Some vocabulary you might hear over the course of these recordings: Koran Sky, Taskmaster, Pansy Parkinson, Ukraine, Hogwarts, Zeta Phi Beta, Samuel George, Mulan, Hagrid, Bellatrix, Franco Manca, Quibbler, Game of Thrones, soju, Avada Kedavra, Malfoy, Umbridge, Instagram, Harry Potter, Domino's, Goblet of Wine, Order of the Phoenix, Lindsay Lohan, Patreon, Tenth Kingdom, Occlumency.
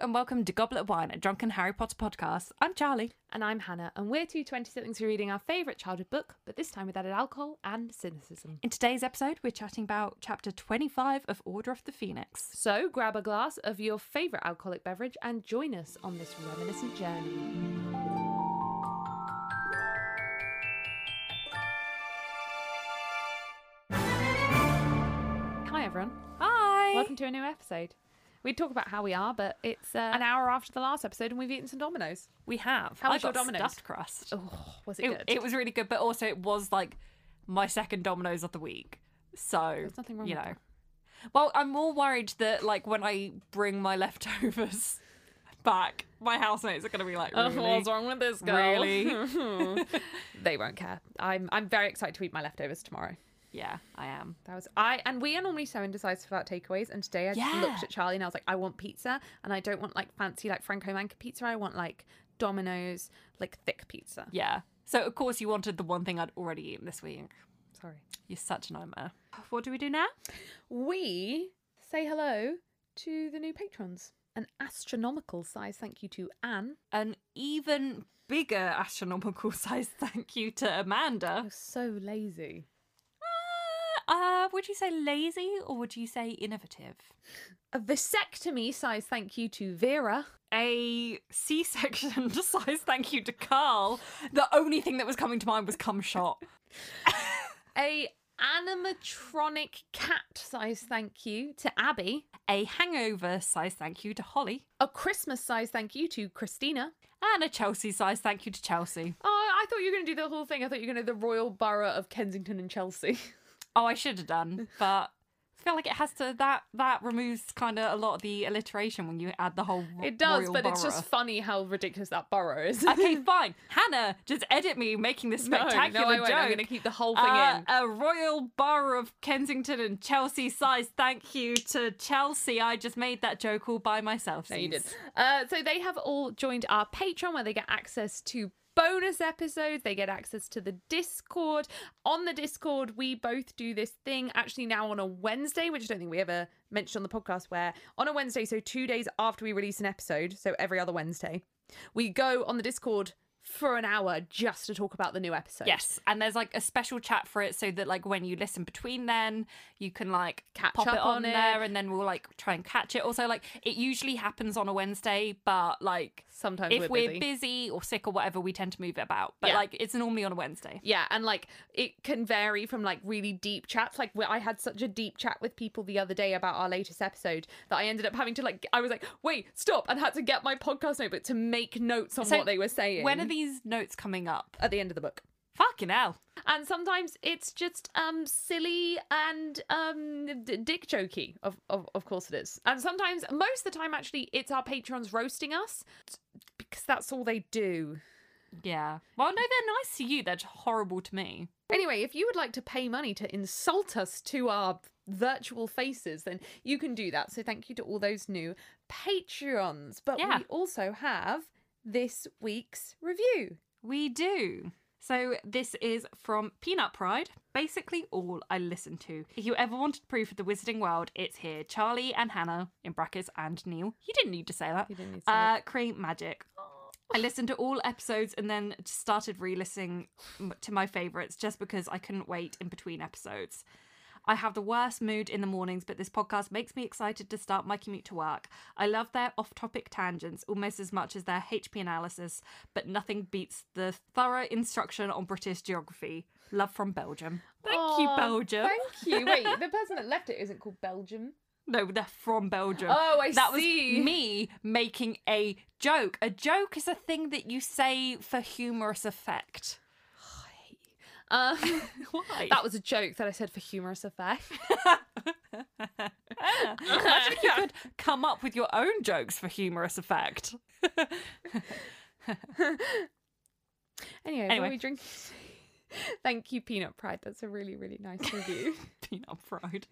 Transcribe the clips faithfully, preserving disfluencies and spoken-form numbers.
and welcome to Goblet of Wine, a drunken Harry Potter podcast. I'm Charlie. And I'm Hannah, and we're two twenty-somethings who are reading our favourite childhood book, but this time with added alcohol and cynicism. In today's episode, we're chatting about chapter twenty-five of Order of the Phoenix. So grab a glass of your favourite alcoholic beverage and join us on this reminiscent journey. Everyone. Hi! Welcome to a new episode. We talk about how we are, but it's uh, an hour after the last episode and we've eaten some Domino's. We have. How was your Domino's? Stuffed crust. Oh, was it, it good? It was really good, but also it was like my second Domino's of the week. So, there's nothing wrong you with know. That. Well, I'm more worried that like when I bring my leftovers back, my housemates are going to be like, really? Oh, what's wrong with this girl? Really? They won't care. I'm I'm very excited to eat my leftovers tomorrow. Yeah, I am. That was I, and we are normally so indecisive about takeaways. And today I yeah. just looked at Charlie and I was like, I want pizza, and I don't want like fancy like Franco Manca pizza. I want like Domino's, like thick pizza. Yeah. So of course you wanted the one thing I'd already eaten this week. Sorry, you're such a nightmare. What do we do now? We say hello to the new patrons. An astronomical size thank you to Anne. An even bigger astronomical size thank you to Amanda. You're so lazy. Uh, would you say lazy or would you say innovative? A vasectomy size thank you to Vera. A C-section size thank you to Carl. The only thing that was coming to mind was cum shot. A animatronic cat size thank you to Abby. A hangover size thank you to Holly. A Christmas size thank you to Christina. And a Chelsea size thank you to Chelsea. Oh, I thought you were going to do the whole thing. I thought you were going to do the Royal Borough of Kensington and Chelsea. Oh, I should have done, but I feel like it has to, that that removes kind of a lot of the alliteration when you add the whole royal It does, royal but borough. It's just funny how ridiculous that borough is. Okay, fine. Hannah, just edit me making this spectacular no, no, I won't. Joke. I'm going to keep the whole thing uh, in. A royal borough of Kensington and Chelsea size thank you to Chelsea. I just made that joke all by myself. No, you did. Uh, so they have all joined our Patreon where they get access to bonus episodes. They get access to the Discord. On the Discord, we both do this thing actually now on a Wednesday, which I don't think we ever mentioned on the podcast, where on a Wednesday, so two days after we release an episode, so every other Wednesday, we go on the Discord for an hour just to talk about the new episode. Yes, and there's like a special chat for it so that like when you listen between then, you can like catch pop up it on, on it. There and then we'll like try and catch it. Also like it usually happens on a Wednesday, but like sometimes if we're, we're busy. busy or sick or whatever, we tend to move it about. But yeah. like it's normally on a Wednesday. Yeah, and like it can vary from like really deep chats. Like I had such a deep chat with people the other day about our latest episode that I ended up having to like, I was like, wait, stop, and had to get my podcast notebook to make notes on so what they were saying. When are the These notes coming up at the end of the book? Fucking hell. And sometimes it's just um silly and um d- dick jokey. Of, of of course it is. And sometimes, most of the time actually, it's our patrons roasting us because that's all they do. Yeah. Well, no, they're nice to you. They're just horrible to me. Anyway, if you would like to pay money to insult us to our virtual faces, then you can do that. So thank you to all those new patrons. But yeah. we also have this week's review. We do. So this is from Peanut Pride. Basically all I listen to. If you ever wanted proof of the Wizarding World, it's here. Charlie and Hannah, in brackets, and Neil. You didn't need to say that. You didn't need to say uh, that. Create magic. I listened to all episodes and then started re-listening to my favourites just because I couldn't wait in between episodes. I have the worst mood in the mornings, but this podcast makes me excited to start my commute to work. I love their off-topic tangents almost as much as their H P analysis, but nothing beats the thorough instruction on British geography. Love from Belgium. Thank oh, you, Belgium. Thank you. Wait, the person that left it isn't called Belgium. No, they're from Belgium. Oh, I that see. That was me making a joke. A joke is a thing that you say for humorous effect. Um, Why? That was a joke that I said for humorous effect. Imagine if you could come up with your own jokes for humorous effect. anyway, anyway. What are we drinking? Thank you, Peanut Pride. That's a really, really nice review. Peanut Pride.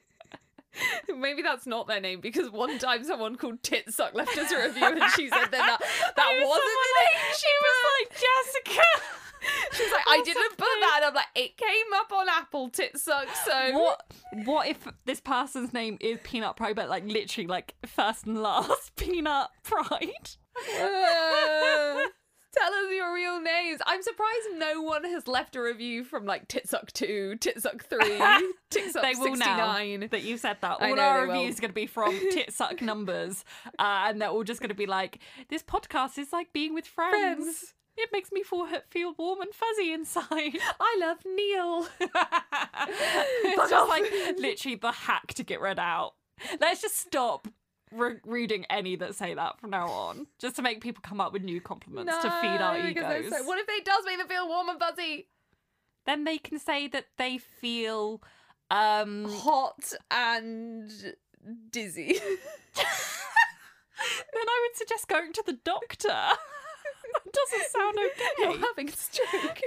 Maybe that's not their name, because one time someone called Titsuck left us a review and she said that that, that wasn't the name. She was like, Jessica. She's like, I didn't something. put that. And I'm like, it came up on Apple, tit suck. So what? What if this person's name is Peanut Pride, but like literally like first and last Peanut Pride? Uh... Tell us your real names. I'm surprised no one has left a review from like Titsuck two, Titsuck three, Titsuck they will sixty-nine. Now that you said that. All our reviews will. are going to be from Titsuck numbers. Uh, and they're all just going to be like, this podcast is like being with friends. friends. It makes me feel warm and fuzzy inside. I love Neil. It's just like literally the hack to get read out. Let's just stop Re- reading any that say that from now on, just to make people come up with new compliments no, to feed our egos. So, what if they does make them feel warm and fuzzy? Then they can say that they feel um hot and dizzy. Then I would suggest going to the doctor. That doesn't sound okay. You're having a stroke.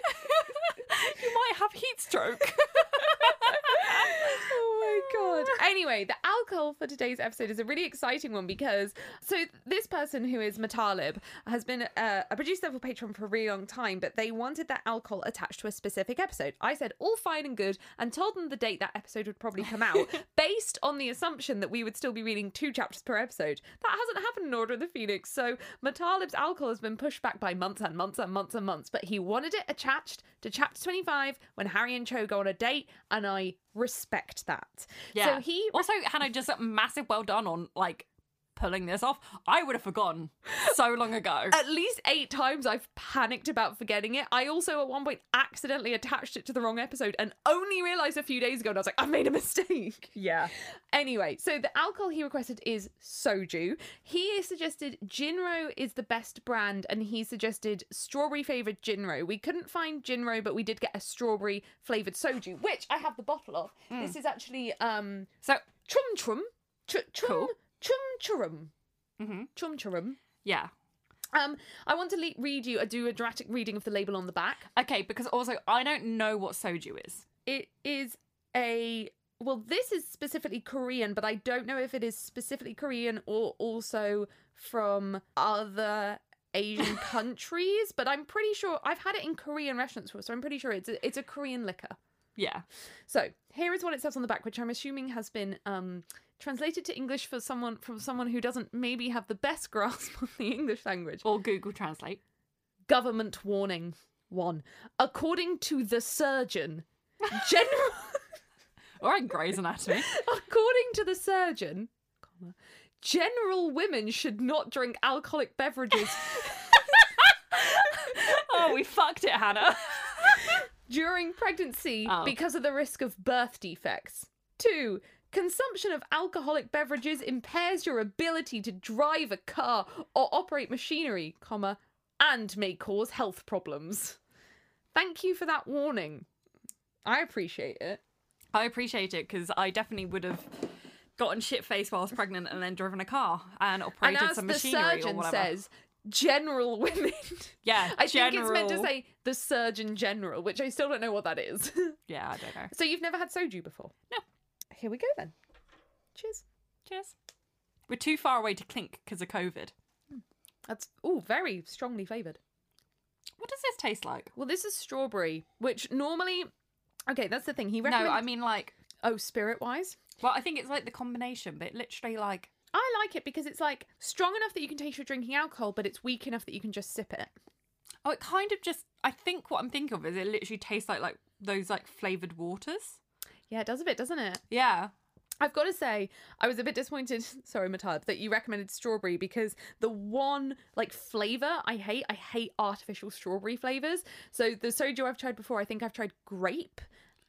You might have heat stroke. Oh my god. Anyway, the alcohol for today's episode is a really exciting one because so this person who is Metalib has been uh, a producer for Patreon for a really long time, but they wanted that alcohol attached to a specific episode. I said all fine and good and told them the date that episode would probably come out based on the assumption that we would still be reading two chapters per episode. That hasn't happened in Order of the Phoenix, so Metalib's alcohol has been pushed back by months and months and months and months, but he wanted it attached to chapter twenty-five when Harry and Cho go on a date, and I respect that. Yeah. So he also, Hannah, just a massive well done on like pulling this off. I would have forgotten so long ago. At least eight times I've panicked about forgetting it. I also at one point accidentally attached it to the wrong episode and only realised a few days ago, and I was like, I made a mistake. Yeah. Anyway, so the alcohol he requested is soju. He suggested Jinro is the best brand, and he suggested strawberry flavoured Jinro. We couldn't find Jinro, but we did get a strawberry flavoured soju, which I have the bottle of. Mm. This is actually um so Chum-churum. Chum. Cool. Chum-churum. Mm-hmm. Chum-churum. Yeah. Um, I want to le- read you, I do a dramatic reading of the label on the back. Okay, because also I don't know what soju is. It is a, well, this is specifically Korean, but I don't know if it is specifically Korean or also from other Asian countries, but I'm pretty sure, I've had it in Korean restaurants before, so I'm pretty sure it's a, it's a Korean liquor. Yeah. So here is what it says on the back, which I'm assuming has been... Um, translated to English for someone from someone who doesn't maybe have the best grasp of the English language. Or Google Translate. Government warning. One. According to the surgeon, general... All right, Grey's Anatomy. According to the surgeon, comma, general women should not drink alcoholic beverages. Oh, we fucked it, Hannah. During pregnancy oh. because of the risk of birth defects. Two. Consumption of alcoholic beverages impairs your ability to drive a car or operate machinery, comma, and may cause health problems. Thank you for that warning. I appreciate it. I appreciate it because I definitely would have gotten shit-faced while I was pregnant and then driven a car and operated and some machinery or whatever. And as the surgeon says, general women. Yeah, I general... think it's meant to say the surgeon general, which I still don't know what that is. Yeah, I don't know. So you've never had soju before? No. Here we go then. Cheers. Cheers. We're too far away to clink because of COVID. That's, ooh, very strongly flavoured. What does this taste like? Well, this is strawberry, which normally... Okay, that's the thing. He recommends... No, I mean like... Oh, spirit-wise? Well, I think it's like the combination, but literally like... I like it because it's like strong enough that you can taste you're drinking alcohol, but it's weak enough that you can just sip it. Oh, it kind of just... I think what I'm thinking of is it literally tastes like like those like flavoured waters. Yeah, it does a bit, doesn't it? Yeah. I've got to say, I was a bit disappointed, sorry, Matab, that you recommended strawberry because the one, like, flavour I hate, I hate artificial strawberry flavours. So the soju I've tried before, I think I've tried grape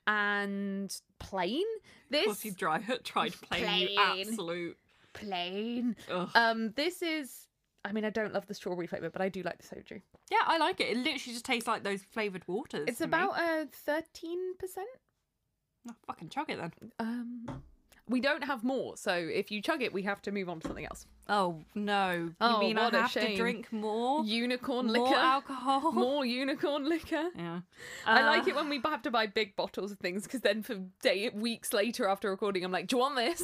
and plain. This... Of course you've dry, tried plain, plain, you absolute... Plain. Ugh. Um, this is... I mean, I don't love the strawberry flavour, but I do like the soju. Yeah, I like it. It literally just tastes like those flavoured waters. It's about uh, thirteen percent. I'll fucking chug it then. Um, we don't have more, so if you chug it, we have to move on to something else. Oh no! You oh, mean what I have a shame. to drink more unicorn more liquor, more alcohol, more unicorn liquor? Yeah, uh, I like it when we have to buy big bottles of things because then for day weeks later after recording, I'm like, do you want this?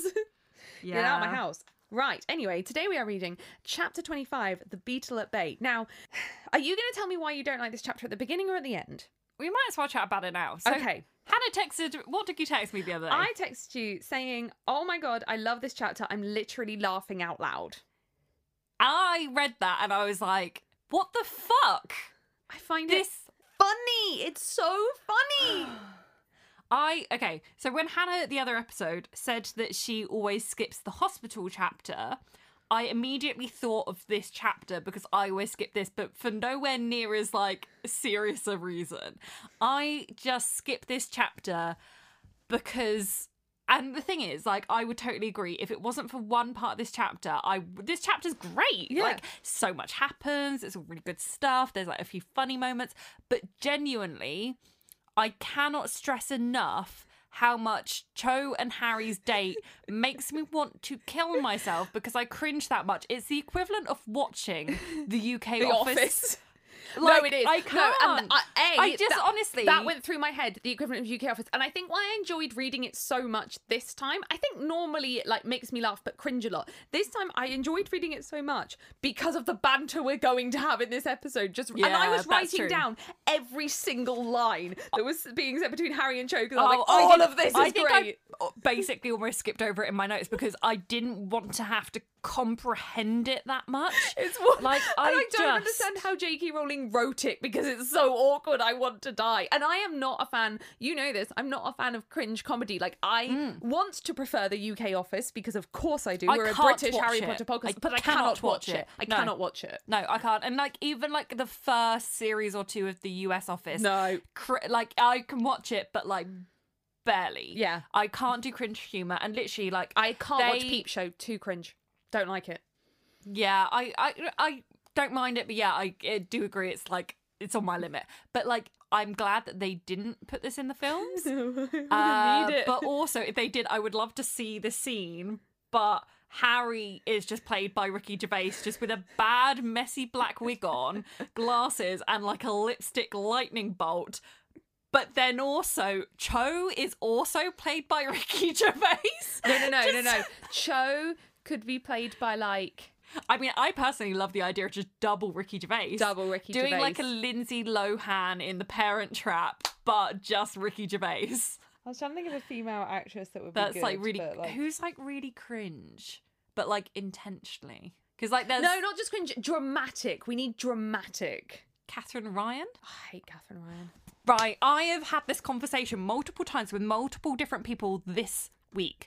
Yeah. Get out of my house. Right, anyway, today we are reading Chapter twenty-five, The Beetle at Bay. Now, are you going to tell me why you don't like this chapter at the beginning or at the end? We might as well chat about it now. So, okay. Hannah texted, what did you text me the other day? I texted you saying, oh my God, I love this chapter. I'm literally laughing out loud. I read that and I was like, what the fuck? I find this it funny. It's so funny. I, okay, so when Hannah, the other episode, said that she always skips the hospital chapter, I immediately thought of this chapter because I always skip this, but for nowhere near as, like, serious a reason. I just skip this chapter because, and the thing is, like, I would totally agree. If it wasn't for one part of this chapter, I, this chapter's great. Yeah. Like, so much happens. It's all really good stuff. There's, like, a few funny moments. But genuinely, I cannot stress enough how much Cho and Harry's date makes me want to kill myself because I cringe that much. It's the equivalent of watching the U K the Office. Office. Like, no, it is. I can't. No, and, uh, a, I just that, honestly... That went through my head, the equivalent of U K Office. And I think why I enjoyed reading it so much this time, I think normally it like, makes me laugh but cringe a lot. This time I enjoyed reading it so much because of the banter we're going to have in this episode. Just yeah, And I was writing true. down every single line that was being said between Harry and Cho because oh, I was like, all I did, of this is I think great. I basically almost skipped over it in my notes because I didn't want to have to comprehend it that much. It's what, like I, I don't just... understand how J K Rowling wrote it because it's so awkward. I want to die. And I am not a fan, you know this, I'm not a fan of cringe comedy. Like I mm. want to prefer the U K Office because of course I do. I We're a British Harry it. Potter podcast, I but I cannot watch it. it. I no. cannot watch it. No, I can't. And like even like the first series or two of the U S Office. No. Cr- like I can watch it but like barely. Yeah. I can't do cringe humour and literally like I can't they... watch Peep Show, too cringe. Don't like it. Yeah, I, I, I don't mind it, but yeah, I, I do agree. It's like it's on my limit, but like I'm glad that they didn't put this in the films. uh, need it. But also, if they did, I would love to see the scene. But Harry is just played by Ricky Gervais, just with a bad, messy black wig on, glasses, and like a lipstick lightning bolt. But then also, Cho is also played by Ricky Gervais. No, no, no, just... no, no, Cho. Could be played by like I mean I personally love the idea of just double Ricky Gervais double Ricky doing Gervais. Like a Lindsay Lohan in the Parent Trap but just Ricky Gervais. I was trying to think of a female actress that would be that's good, like really like... who's like really cringe but like intentionally because like there's no not just cringe dramatic we need dramatic Katherine Ryan. I hate Katherine Ryan. Right, I have had this conversation multiple times with multiple different people this week.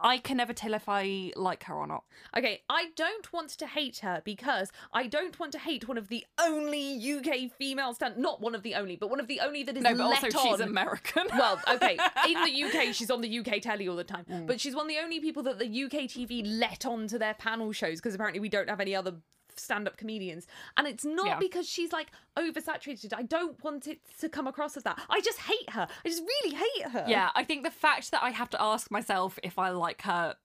I can never tell if I like her or not. Okay, I don't want to hate her because I don't want to hate one of the only U K female stand... Not one of the only, but one of the only that is let on. No, but also on. She's American. Well, okay, in the U K, she's on the U K telly all the time. Mm. But she's one of the only people that the U K T V let on to their panel shows because apparently we don't have any other stand-up comedians. And it's not yeah. because she's, like, oversaturated. I don't want it to come across as that. I just hate her. I just really hate her. Yeah, I think the fact that I have to ask myself if I like her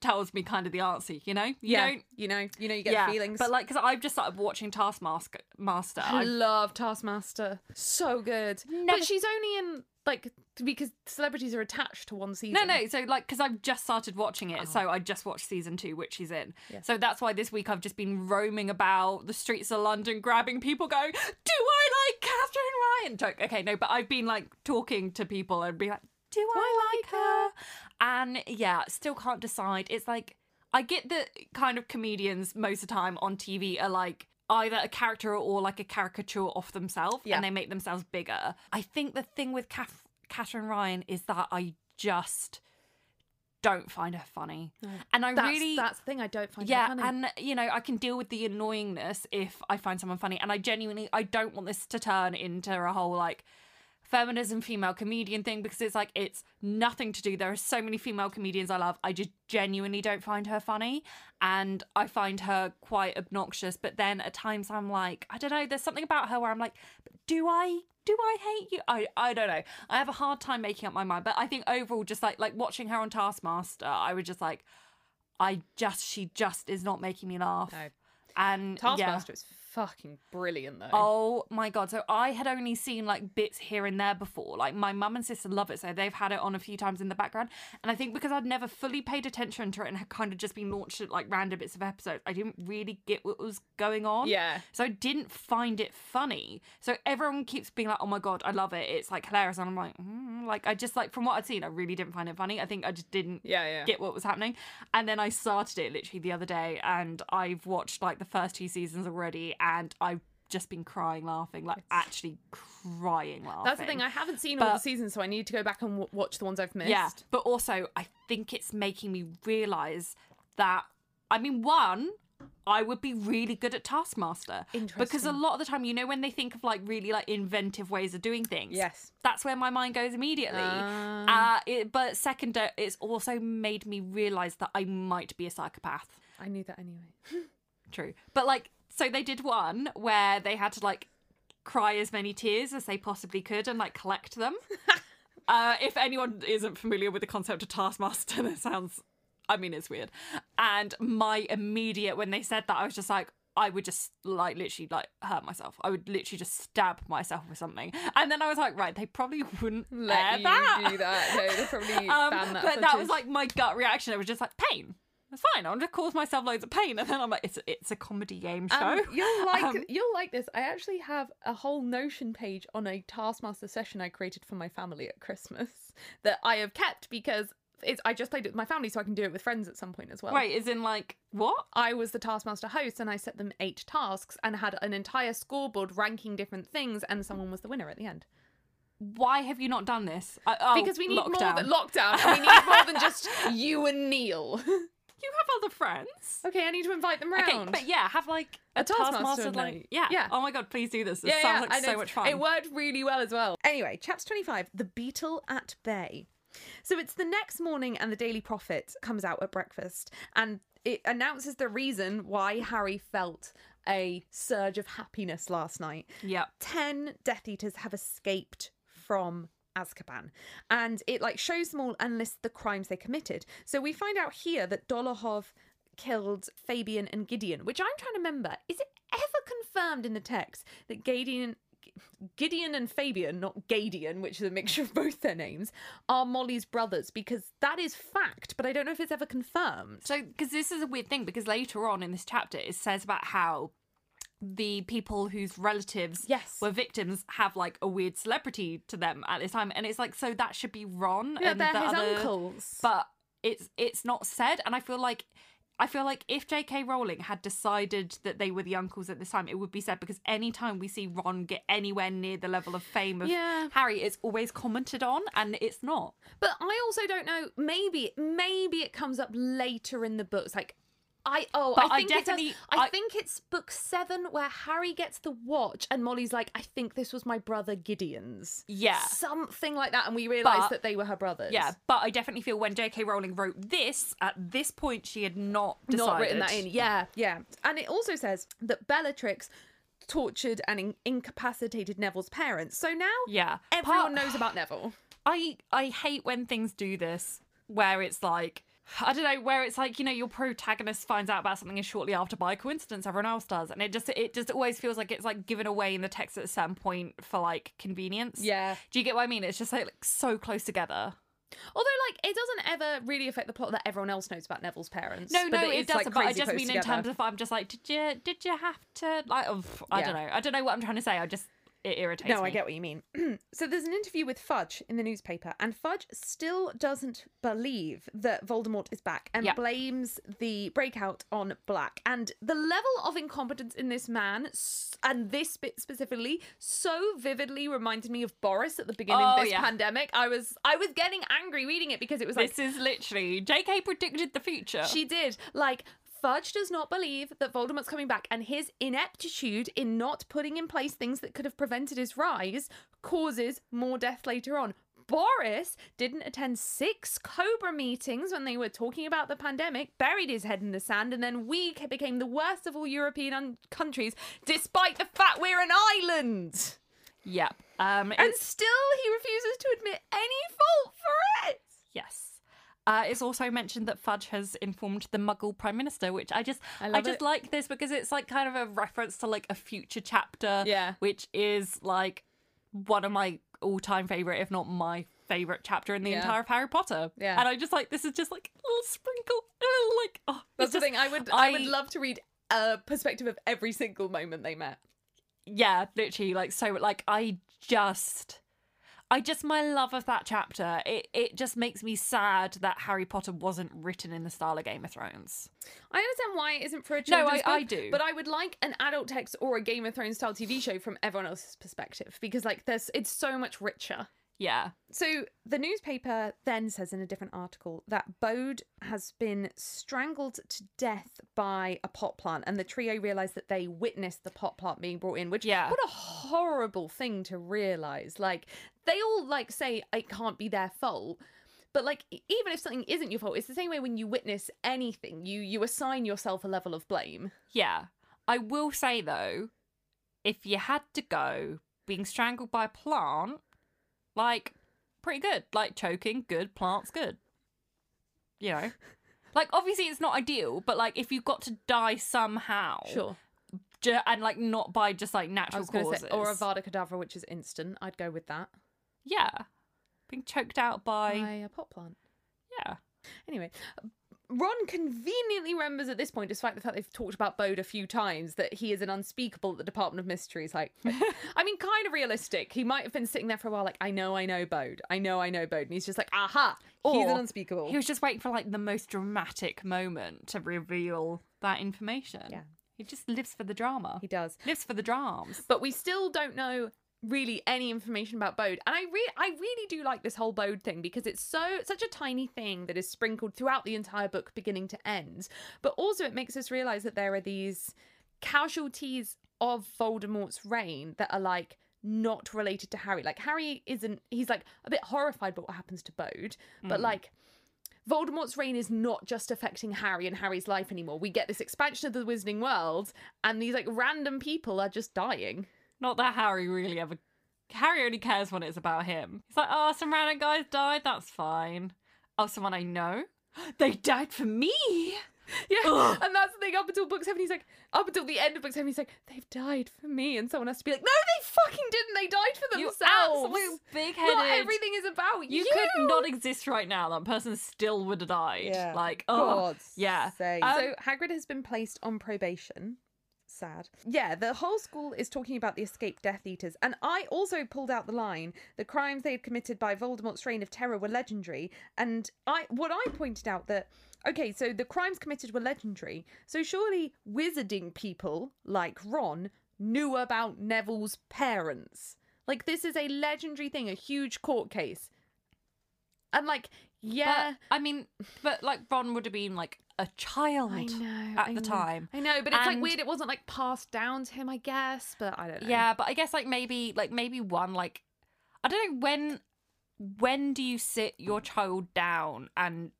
tells me kind of the answer, you know? You yeah, don't... you know, you know, you get yeah. the feelings. But, like, because I've just started watching Taskmaster. Master. I I've... love Taskmaster. So good. Never... But she's only in... Like, because celebrities are attached to one season. No, no, so, like, because I've just started watching it, oh. so I just watched season two, which she's in. Yeah. So that's why this week I've just been roaming about the streets of London, grabbing people, going, do I like Katherine Ryan? Joke. Okay, no, but I've been, like, talking to people and be like, do, do I like, like her? her? And, yeah, still can't decide. It's like, I get that kind of comedians most of the time on T V are, like, either a character or like a caricature of themselves yeah. and they make themselves bigger. I think the thing with Kath- Katherine Ryan is that I just don't find her funny. No, and I that's, really... That's the thing, I don't find yeah, her funny. Yeah, and, you know, I can deal with the annoyingness if I find someone funny. And I genuinely, I don't want this to turn into a whole, like, feminism, female comedian thing because it's like, it's nothing to do. There are so many female comedians I love. I just genuinely don't find her funny and I find her quite obnoxious. But then at times I'm like, I don't know, there's something about her where I'm like, do I, do I hate you? I, I don't know. I have a hard time making up my mind. But I think overall, just like, like watching her on Taskmaster, I was just like, I just, she just is not making me laugh. No. And Taskmaster yeah. is fucking brilliant, though. Oh, my God. So I had only seen, like, bits here and there before. Like, my mum and sister love it, so they've had it on a few times in the background. And I think because I'd never fully paid attention to it and had kind of just been launched at, like, random bits of episodes, I didn't really get what was going on. Yeah. So I didn't find it funny. So everyone keeps being like, oh, my God, I love it. It's, like, hilarious. And I'm like, mm. Like, I just, like, from what I'd seen, I really didn't find it funny. I think I just didn't yeah, yeah. get what was happening. And then I started it literally the other day, and I've watched, like, the first two seasons already, and I've just been crying laughing, like, actually crying laughing. That's the thing, I haven't seen but, all the seasons, so I need to go back and w- watch the ones I've missed. Yeah, but also, I think it's making me realise that, I mean, one... I would be really good at Taskmaster. Interesting. Because a lot of the time, you know, when they think of, like, really, like, inventive ways of doing things. Yes. That's where my mind goes immediately. Um. Uh, it, but second, it's also made me realise that I might be a psychopath. I knew that anyway. True. But, like, so they did one where they had to, like, cry as many tears as they possibly could and, like, collect them. uh, if anyone isn't familiar with the concept of Taskmaster, that sounds... I mean, it's weird. And my immediate, when they said that, I was just like, I would just, like, literally, like, hurt myself. I would literally just stab myself with something. And then I was like, right, they probably wouldn't let you that. do that. No, they probably um, ban that. But footage. That was, like, my gut reaction. It was just like, pain. It's fine. I'll just cause myself loads of pain. And then I'm like, it's it's a comedy game show. Um, you'll like um, you'll like this. I actually have a whole Notion page on a Taskmaster session I created for my family at Christmas that I have kept because... It's, I just played it with my family, so I can do it with friends at some point as well. Right, as in, like, what? I was the Taskmaster host, and I set them eight tasks and had an entire scoreboard ranking different things, and someone was the winner at the end. Why have you not done this? Uh, oh, because we need lockdown. more than lockdown. We need more than just you and Neil. You have other friends. Okay, I need to invite them round. Okay, but yeah, have like a, a Taskmaster task night. Yeah. yeah. Oh my God, please do this. It yeah, sounds yeah, like so much fun. It worked really well as well. Anyway, Chaps twenty-five, The Beetle at Bay. So it's the next morning and the Daily Prophet comes out at breakfast and it announces the reason why Harry felt a surge of happiness last night. Yeah. Ten Death Eaters have escaped from Azkaban, and it like shows them all and lists the crimes they committed. So we find out here that Dolohov killed Fabian and Gideon, which I'm trying to remember. Is it ever confirmed in the text that Gideon... Gideon and Fabian, not Gadian, which is a mixture of both their names, are Molly's brothers? Because that is fact, but I don't know if it's ever confirmed. So, because this is a weird thing, because later on in this chapter it says about how the people whose relatives yes. were victims have like a weird celebrity to them at this time, and it's like, so that should be Ron yeah, and they're the his other, uncles, but it's it's not said, and I feel like. I feel like if J K Rowling had decided that they were the uncles at this time, it would be said, because any time we see Ron get anywhere near the level of fame of yeah. Harry, it's always commented on, and it's not. But I also don't know, maybe maybe it comes up later in the books. Like, I oh, but I think I definitely, it does, I, I think it's book seven where Harry gets the watch and Molly's like, I think this was my brother Gideon's. Yeah. Something like that, and we realise that they were her brothers. Yeah, but I definitely feel when J K Rowling wrote this, at this point she had not decided. Not written that in. Yeah, yeah. And it also says that Bellatrix tortured and in- incapacitated Neville's parents. So now yeah. everyone but, knows about Neville. I I hate when things do this where it's like, I don't know, where it's like, you know, your protagonist finds out about something shortly after by coincidence everyone else does, and it just it just always feels like it's like given away in the text at some point for like convenience. Yeah. Do you get what I mean? It's just like, like so close together. Although, like, it doesn't ever really affect the plot that everyone else knows about Neville's parents. No, but no, it doesn't. Like, but I just mean together. In terms of, I'm just like, did you did you have to like? Oh, I yeah. don't know. I don't know what I'm trying to say. I just. It irritates me. No, I get what you mean. So there's an interview with Fudge in the newspaper, and Fudge still doesn't believe that Voldemort is back and yep. blames the breakout on Black. And the level of incompetence in this man, and this bit specifically, so vividly reminded me of Boris at the beginning oh, of this yeah. pandemic. I was I was getting angry reading it because it was like... This is literally... J K predicted the future. She did. Like... Fudge does not believe that Voldemort's coming back, and his ineptitude in not putting in place things that could have prevented his rise causes more death later on. Boris didn't attend six Cobra meetings when they were talking about the pandemic, buried his head in the sand, and then we became the worst of all European un- countries, despite the fact we're an island. Yep. Um, and still he refuses to admit any fault for it. Yes. Uh, it's also mentioned that Fudge has informed the Muggle Prime Minister, which I just I, I just it. like this because it's like kind of a reference to like a future chapter, yeah. which is like one of my all-time favourite, if not my favourite chapter in the yeah. entire of Harry Potter. Yeah. And I just like, this is just like a little sprinkle. Like, oh, That's the just, thing, I would, I, I would love to read a perspective of every single moment they met. Yeah, literally, like, so, like, I just... I just, my love of that chapter, it, it just makes me sad that Harry Potter wasn't written in the style of Game of Thrones. I understand why it isn't for a children's No, I, book, I do. But I would like an adult text or a Game of Thrones style T V show from everyone else's perspective, because, like, there's it's so much richer. Yeah. So the newspaper then says in a different article that Bode has been strangled to death by a pot plant, and the trio realise that they witnessed the pot plant being brought in, which yeah. what a horrible thing to realise. Like, they all, like, say it can't be their fault, but, like, even if something isn't your fault, it's the same way when you witness anything. You, you assign yourself a level of blame. Yeah. I will say, though, if you had to go being strangled by a plant... Like, pretty good. Like, choking, good. Plants, good. You know? Like, obviously it's not ideal, but, like, if you got to die somehow... Sure. Ju- and, like, not by just, like, natural causes. Say, or a Avada Kedavra, which is instant. I'd go with that. Yeah. Being choked out by... By a pot plant. Yeah. Anyway... Ron conveniently remembers at this point, despite the fact they've talked about Bode a few times, that he is an unspeakable at the Department of Mysteries. Like, I mean, kind of realistic. He might have been sitting there for a while like, I know, I know Bode. I know, I know Bode. And he's just like, aha, or he's an unspeakable. He was just waiting for, like, the most dramatic moment to reveal that information. Yeah. He just lives for the drama. He does. Lives for the dramas. But we still don't know... really any information about Bode, and I re- I really do like this whole Bode thing, because it's so such a tiny thing that is sprinkled throughout the entire book, beginning to end, but also it makes us realise that there are these casualties of Voldemort's reign that are, like, not related to Harry. Like, Harry isn't, he's, like, a bit horrified by what happens to Bode, but mm. like, Voldemort's reign is not just affecting Harry and Harry's life anymore. We get this expansion of the Wizarding World, and these, like, random people are just dying. Not that Harry really ever... Harry only cares when it's about him. He's like, oh, some random guys died. That's fine. Oh, someone I know? They died for me! Yeah, Ugh. And that's the thing. Up until book seven, he's like... Up until the end of book seven, he's like, they've died for me. And someone has to be like, no, they fucking didn't. They died for themselves. You absolute big-headed. Not everything is about you. You could not exist right now. That person still would have died. Yeah. Like, oh. God's yeah. sake. Um, so Hagrid has been placed on probation. Sad. Yeah, the whole school is talking about the escaped Death Eaters, and I also pulled out the line, the crimes they had committed by Voldemort's reign of terror were legendary, and I what I pointed out that, okay, so the crimes committed were legendary, so surely wizarding people like Ron knew about Neville's parents. Like, this is a legendary thing, a huge court case. And, like, yeah. But, I mean, but, like, Ron would have been, like, a child I know, at I the know. time. I know, but it's, and, like, weird it wasn't, like, passed down to him, I guess, but I don't know. Yeah, but I guess, like, maybe, like, maybe one, like, I don't know, when, when do you sit your child down and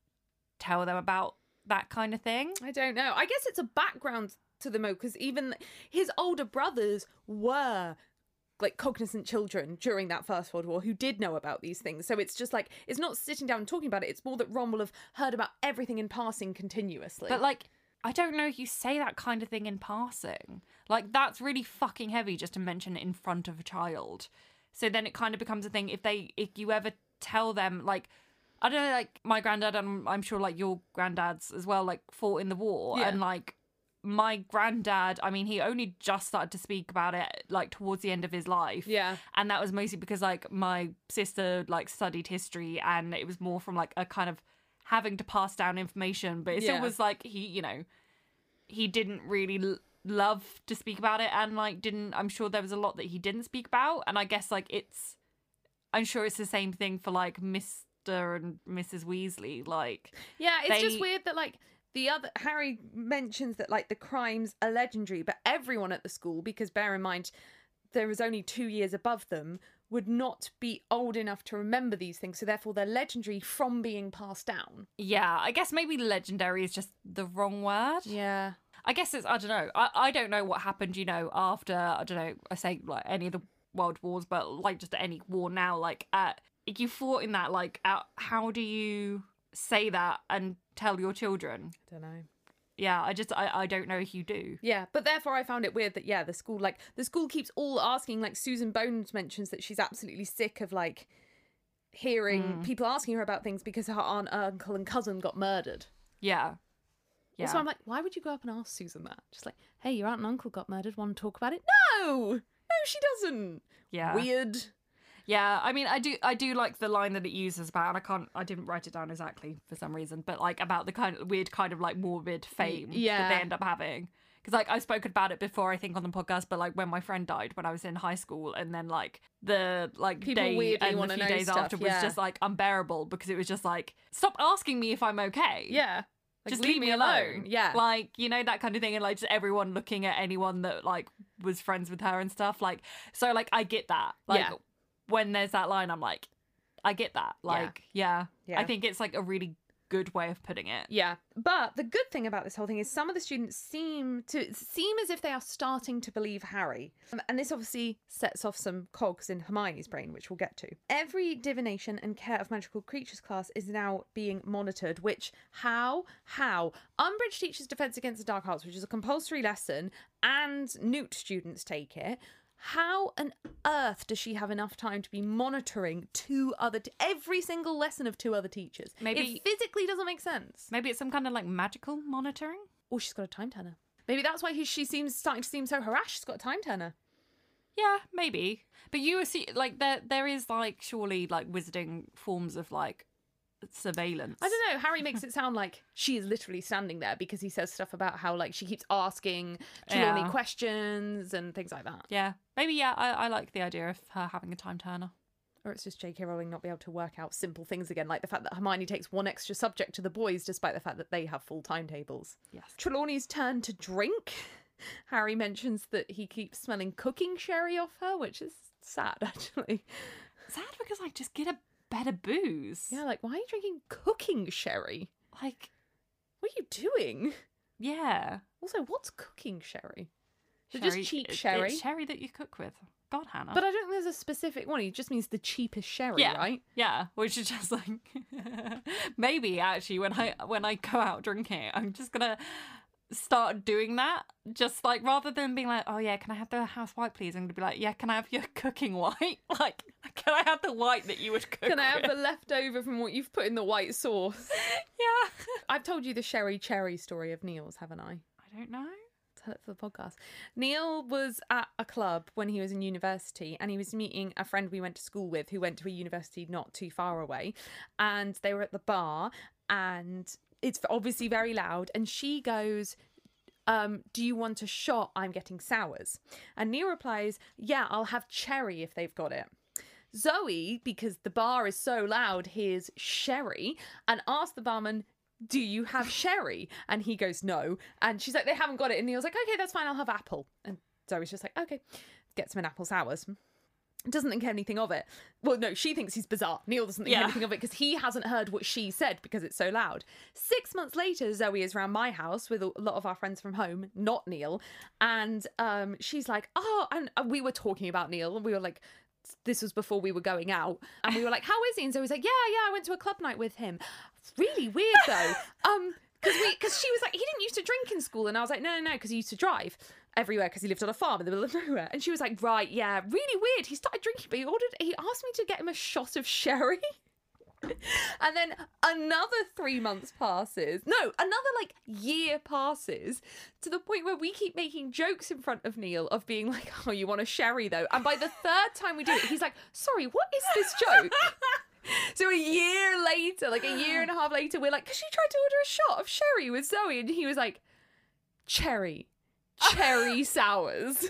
tell them about that kind of thing? I don't know. I guess it's a background to them, because even his older brothers were... like, cognizant children during that First World War who did know about these things. So it's just, like, it's not sitting down and talking about it. It's more that Ron will have heard about everything in passing continuously. But, like, I don't know if you say that kind of thing in passing. Like, that's really fucking heavy just to mention it in front of a child. So then it kind of becomes a thing if they, if you ever tell them, like... I don't know, like, my granddad, and I'm sure, like, your granddads as well, like, fought in the war. Yeah. And, like... my granddad, I mean, he only just started to speak about it, like, towards the end of his life. Yeah. And that was mostly because, like, my sister, like, studied history, and it was more from, like, a kind of having to pass down information. But it yeah. still was, like, he, you know, he didn't really l- love to speak about it, and, like, didn't, I'm sure there was a lot that he didn't speak about. And I guess, like, it's, I'm sure it's the same thing for, like, Mister and Missus Weasley. Like, yeah, it's they, just weird that, like, The other Harry mentions that, like, the crimes are legendary, but everyone at the school, because bear in mind there was only two years above them, would not be old enough to remember these things, so therefore they're legendary from being passed down. Yeah, I guess maybe legendary is just the wrong word. Yeah. I guess it's, I don't know, I, I don't know what happened, you know, after, I don't know, I say, like, any of the world wars, but, like, just any war now, like, uh, you fought in that, like, uh, how do you... say that and tell your children. I don't know. Yeah, I just, I, I don't know if you do. Yeah, but therefore I found it weird that, yeah, the school, like, the school keeps all asking, like, Susan Bones mentions that she's absolutely sick of, like, hearing mm. people asking her about things because her aunt, uncle and cousin got murdered. Yeah. Yeah. So I'm like, why would you go up and ask Susan that? Just like, hey, your aunt and uncle got murdered, want to talk about it? No! No, she doesn't. Yeah. Weird. Yeah, I mean, I do I do like the line that it uses about, and I can't, I didn't write it down exactly for some reason, but like about the kind of weird kind of like morbid fame yeah. that they end up having. Because like I've spoken about it before, I think, on the podcast, but like when my friend died when I was in high school, and then like the like people day and a few days stuff, after was yeah. just like unbearable because it was just like, stop asking me if I'm okay. Yeah. Like, just leave, leave me alone. alone. Yeah. Like, you know, that kind of thing. And like just everyone looking at anyone that like was friends with her and stuff. Like, so like I get that. Like yeah. when there's that line, I'm like, I get that. Like, yeah. yeah. yeah. I think it's like a really good way of putting it. Yeah. But the good thing about this whole thing is some of the students seem to seem as if they are starting to believe Harry. Um, and this obviously sets off some cogs in Hermione's brain, which we'll get to. Every divination and care of magical creatures class is now being monitored, which how? How? Umbridge teaches Defense Against the Dark Arts, which is a compulsory lesson, and Newt students take it. How on earth does she have enough time to be monitoring two other... T- every single lesson of two other teachers? Maybe it physically doesn't make sense. Maybe it's some kind of, like, magical monitoring? Or she's got a time turner. Maybe that's why he, she seems starting to seem so harassed. She's got a time turner. Yeah, maybe. But you see, like, there there is, like, surely, like, wizarding forms of, like, surveillance. I don't know. Harry makes it sound like she is literally standing there because he says stuff about how, like, she keeps asking Trelawney yeah. questions and things like that. Yeah. Maybe, yeah, I, I like the idea of her having a time turner. Or it's just J K Rowling not be able to work out simple things again, like the fact that Hermione takes one extra subject to the boys despite the fact that they have full timetables. Yes. Trelawney's turn to drink. Harry mentions that he keeps smelling cooking sherry off her, which is sad, actually. Sad because, like, just get a better booze. Yeah, like, why are you drinking cooking sherry? Like, what are you doing? Yeah. Also, what's cooking sherry? They're sherry, just cheap it, sherry. It's sherry that you cook with. God, Hannah. But I don't think there's a specific one. It just means the cheapest sherry, yeah. right? Yeah, which is just like... Maybe, actually, when I when I go out drinking, I'm just going to start doing that. Just, like, rather than being like, oh, yeah, can I have the house white, please? I'm going to be like, yeah, can I have your cooking white? Like, can I have the white that you would cook Can I with? have the leftover from what you've put in the white sauce? Yeah. I've told you the sherry cherry story of Neil's, haven't I? I don't know. Tell it for the podcast. Neil was at a club when he was in university, and he was meeting a friend we went to school with who went to a university not too far away, and they were at the bar, and it's obviously very loud, and she goes, um do you want a shot? I'm getting sours. And Neil replies, yeah, I'll have cherry if they've got it. Zoe, because the bar is so loud, hears sherry and asks the barman, do you have sherry? And he goes, no. And she's like, they haven't got it. And Neil's like, okay, that's fine, I'll have apple. And Zoe's just like, okay, gets him an apple sours. Doesn't think anything of it. Well, no, she thinks he's bizarre. Neil doesn't think yeah. anything of it because he hasn't heard what she said because it's so loud. Six months later, Zoe is around my house with a lot of our friends from home, not Neil. And um, she's like, oh, and we were talking about Neil. And we were like, this was before we were going out, and we were like, how is he? And so he's like, yeah, yeah, I went to a club night with him. Really weird though. Um, because we, because she was like, he didn't used to drink in school. And I was like, no, no, no, because he used to drive everywhere because he lived on a farm in the middle of nowhere. And she was like, right, yeah, really weird. He started drinking, but he ordered, he asked me to get him a shot of sherry. And then another three months passes. No, another like year passes to the point where we keep making jokes in front of Neil of being like, oh, you want a sherry though? And by the third time we do it, he's like, sorry, what is this joke? So a year later, like a year and a half later, we're like, because she tried to order a shot of sherry with Zoe. And he was like, cherry, cherry sours.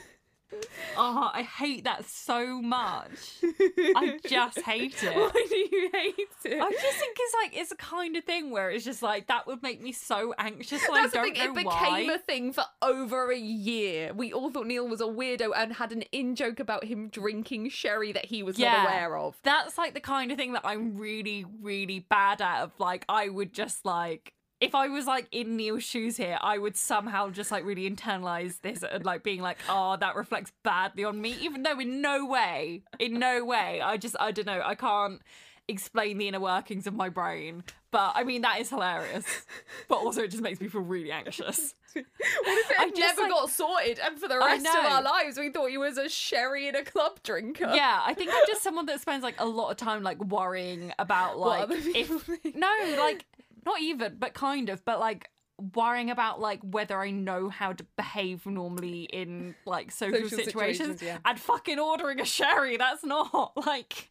Oh, I hate that so much. I just hate it. Why do you hate it? I just think it's like, it's a kind of thing where it's just like, that would make me so anxious. I don't know why. It became a thing for over a year. We all thought Neil was a weirdo and had an in-joke about him drinking sherry that he was yeah, not aware of. That's like the kind of thing that I'm really, really bad at. Of like, I would just like... If I was, like, in Neil's shoes here, I would somehow just, like, really internalise this and, like, being like, oh, that reflects badly on me, even though in no way, in no way, I just, I don't know, I can't explain the inner workings of my brain, But I mean, that is hilarious. But also, it just makes me feel really anxious. What if it I never like, got sorted, and for the rest of our lives, we thought you was a sherry and a club drinker? Yeah, I think I'm just someone that spends like a lot of time like worrying about like if no, like not even, but kind of, but like worrying about like whether I know how to behave normally in like social, social situations, situations yeah. and fucking ordering a sherry. That's not like.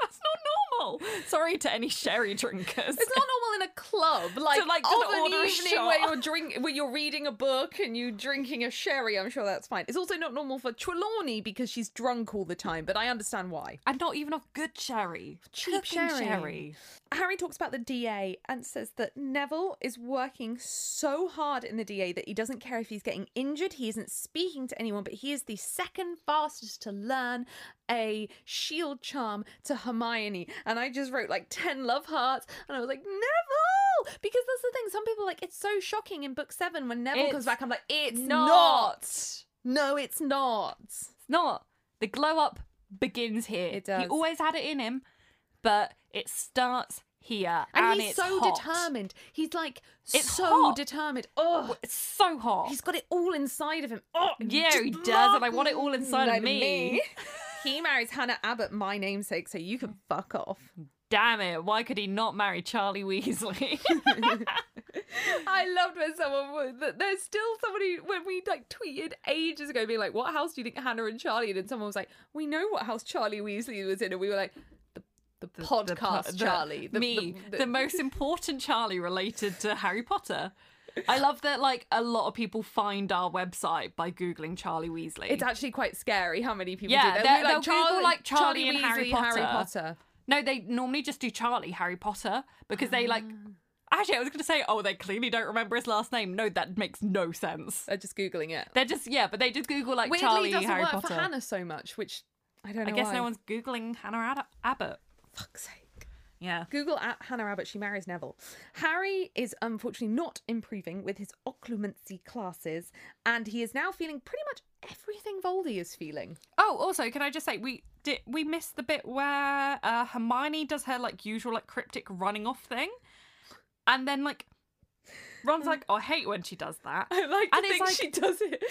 That's not normal. Sorry to any sherry drinkers. It's not normal in a club. Like, so, like of an evening where you're, drink- where you're reading a book and you're drinking a sherry, I'm sure that's fine. It's also not normal for Trelawney because she's drunk all the time, but I understand why. And not even off good sherry. Cheap sherry. sherry. Harry talks about the D A and says that Neville is working so hard in the D A that he doesn't care if he's getting injured. He isn't speaking to anyone, but he is the second fastest to learn a shield charm to Hermione. And I just wrote like ten love hearts and I was like, Neville! Because that's the thing, some people are like, it's so shocking in book seven when Neville it's comes back. I'm like, it's not. not. No, it's not. It's not. The glow up begins here. It does. He always had it in him, but it starts here. And, and he's it's so hot. determined. He's like, it's so hot. determined. Oh, it's so hot. He's got it all inside of him. Oh, yeah, he does. Love. And I want it all inside like of me. me. He marries Hannah Abbott, my namesake, so you can fuck off. Damn it. Why could he not marry Charlie Weasley? I loved when someone was... There's still somebody... When we like tweeted ages ago being like, what house do you think Hannah and Charlie in? And someone was like, we know what house Charlie Weasley was in. And we were like... The, the podcast the, Charlie. The, me. The, the, the most important Charlie related to Harry Potter. I love that, like, a lot of people find our website by Googling Charlie Weasley. It's actually quite scary how many people yeah, do that. Like, Charlie, Google, like, Charlie, Charlie and Weasley, Harry Potter. Harry Potter. No, they normally just do Charlie, Harry Potter, because they, like... Actually, I was going to say, oh, they clearly don't remember his last name. No, that makes no sense. They're just Googling it. They're just, yeah, but they just Google, like, weirdly, Charlie, Harry Potter. Weirdly, doesn't work for Hannah so much, which I don't know I guess why. No one's Googling Hannah Abbott. Fuck's sake. Yeah. Google at Hannah Abbott, she marries Neville. Harry is unfortunately not improving with his occlumency classes, and he is now feeling pretty much everything Voldy is feeling. Oh, also, can I just say, we did we missed the bit where uh, Hermione does her, like, usual, like, cryptic running off thing, and then, like, Ron's like, oh, I hate when she does that. I like and to think like, she does it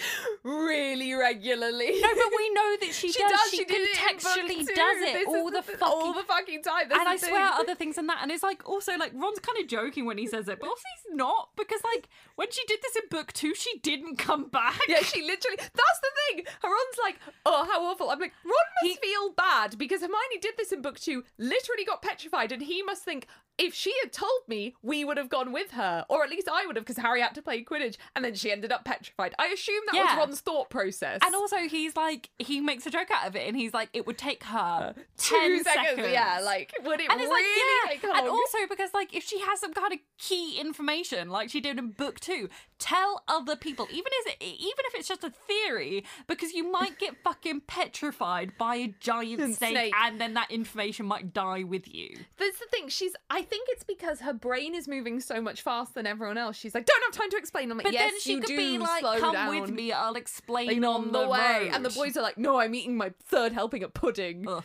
really regularly. No, but we know that she, she does. does. She, she contextually did does it all the, the fucking... all the fucking time. That's and I thing. swear other things than that. And it's like, also, like, Ron's kind of joking when he says it, but obviously he's not, because, like, when she did this in book two, she didn't come back. Yeah, she literally... That's the thing. Ron's like, oh, how awful. I'm like, Ron must he... feel bad, because Hermione did this in book two, literally got petrified, and he must think, if she had told me, we would have gone with her. Or at least I would have, because Harry had to play Quidditch, and then she ended up petrified. I assume that yeah. was Ron's thought process. And also, he's like, he makes a joke out of it, and he's like, it would take her two seconds. seconds. Yeah, like, would it and really like, yeah. take long? And also, because, like, if she has some kind of key information, like she did in book two, tell other people, even if, it, even if it's just a theory, because you might get fucking petrified by a giant snake, snake, and then that information might die with you. That's the thing, she's, I think it's because her brain is moving so much faster than everyone else. She's like, don't have time to explain. I'm like, but yes, then she you could do. be like, slow come down. with me, I'll explain like, on, on the, the way. Road. And the boys are like, no, I'm eating my third helping of pudding. Ugh.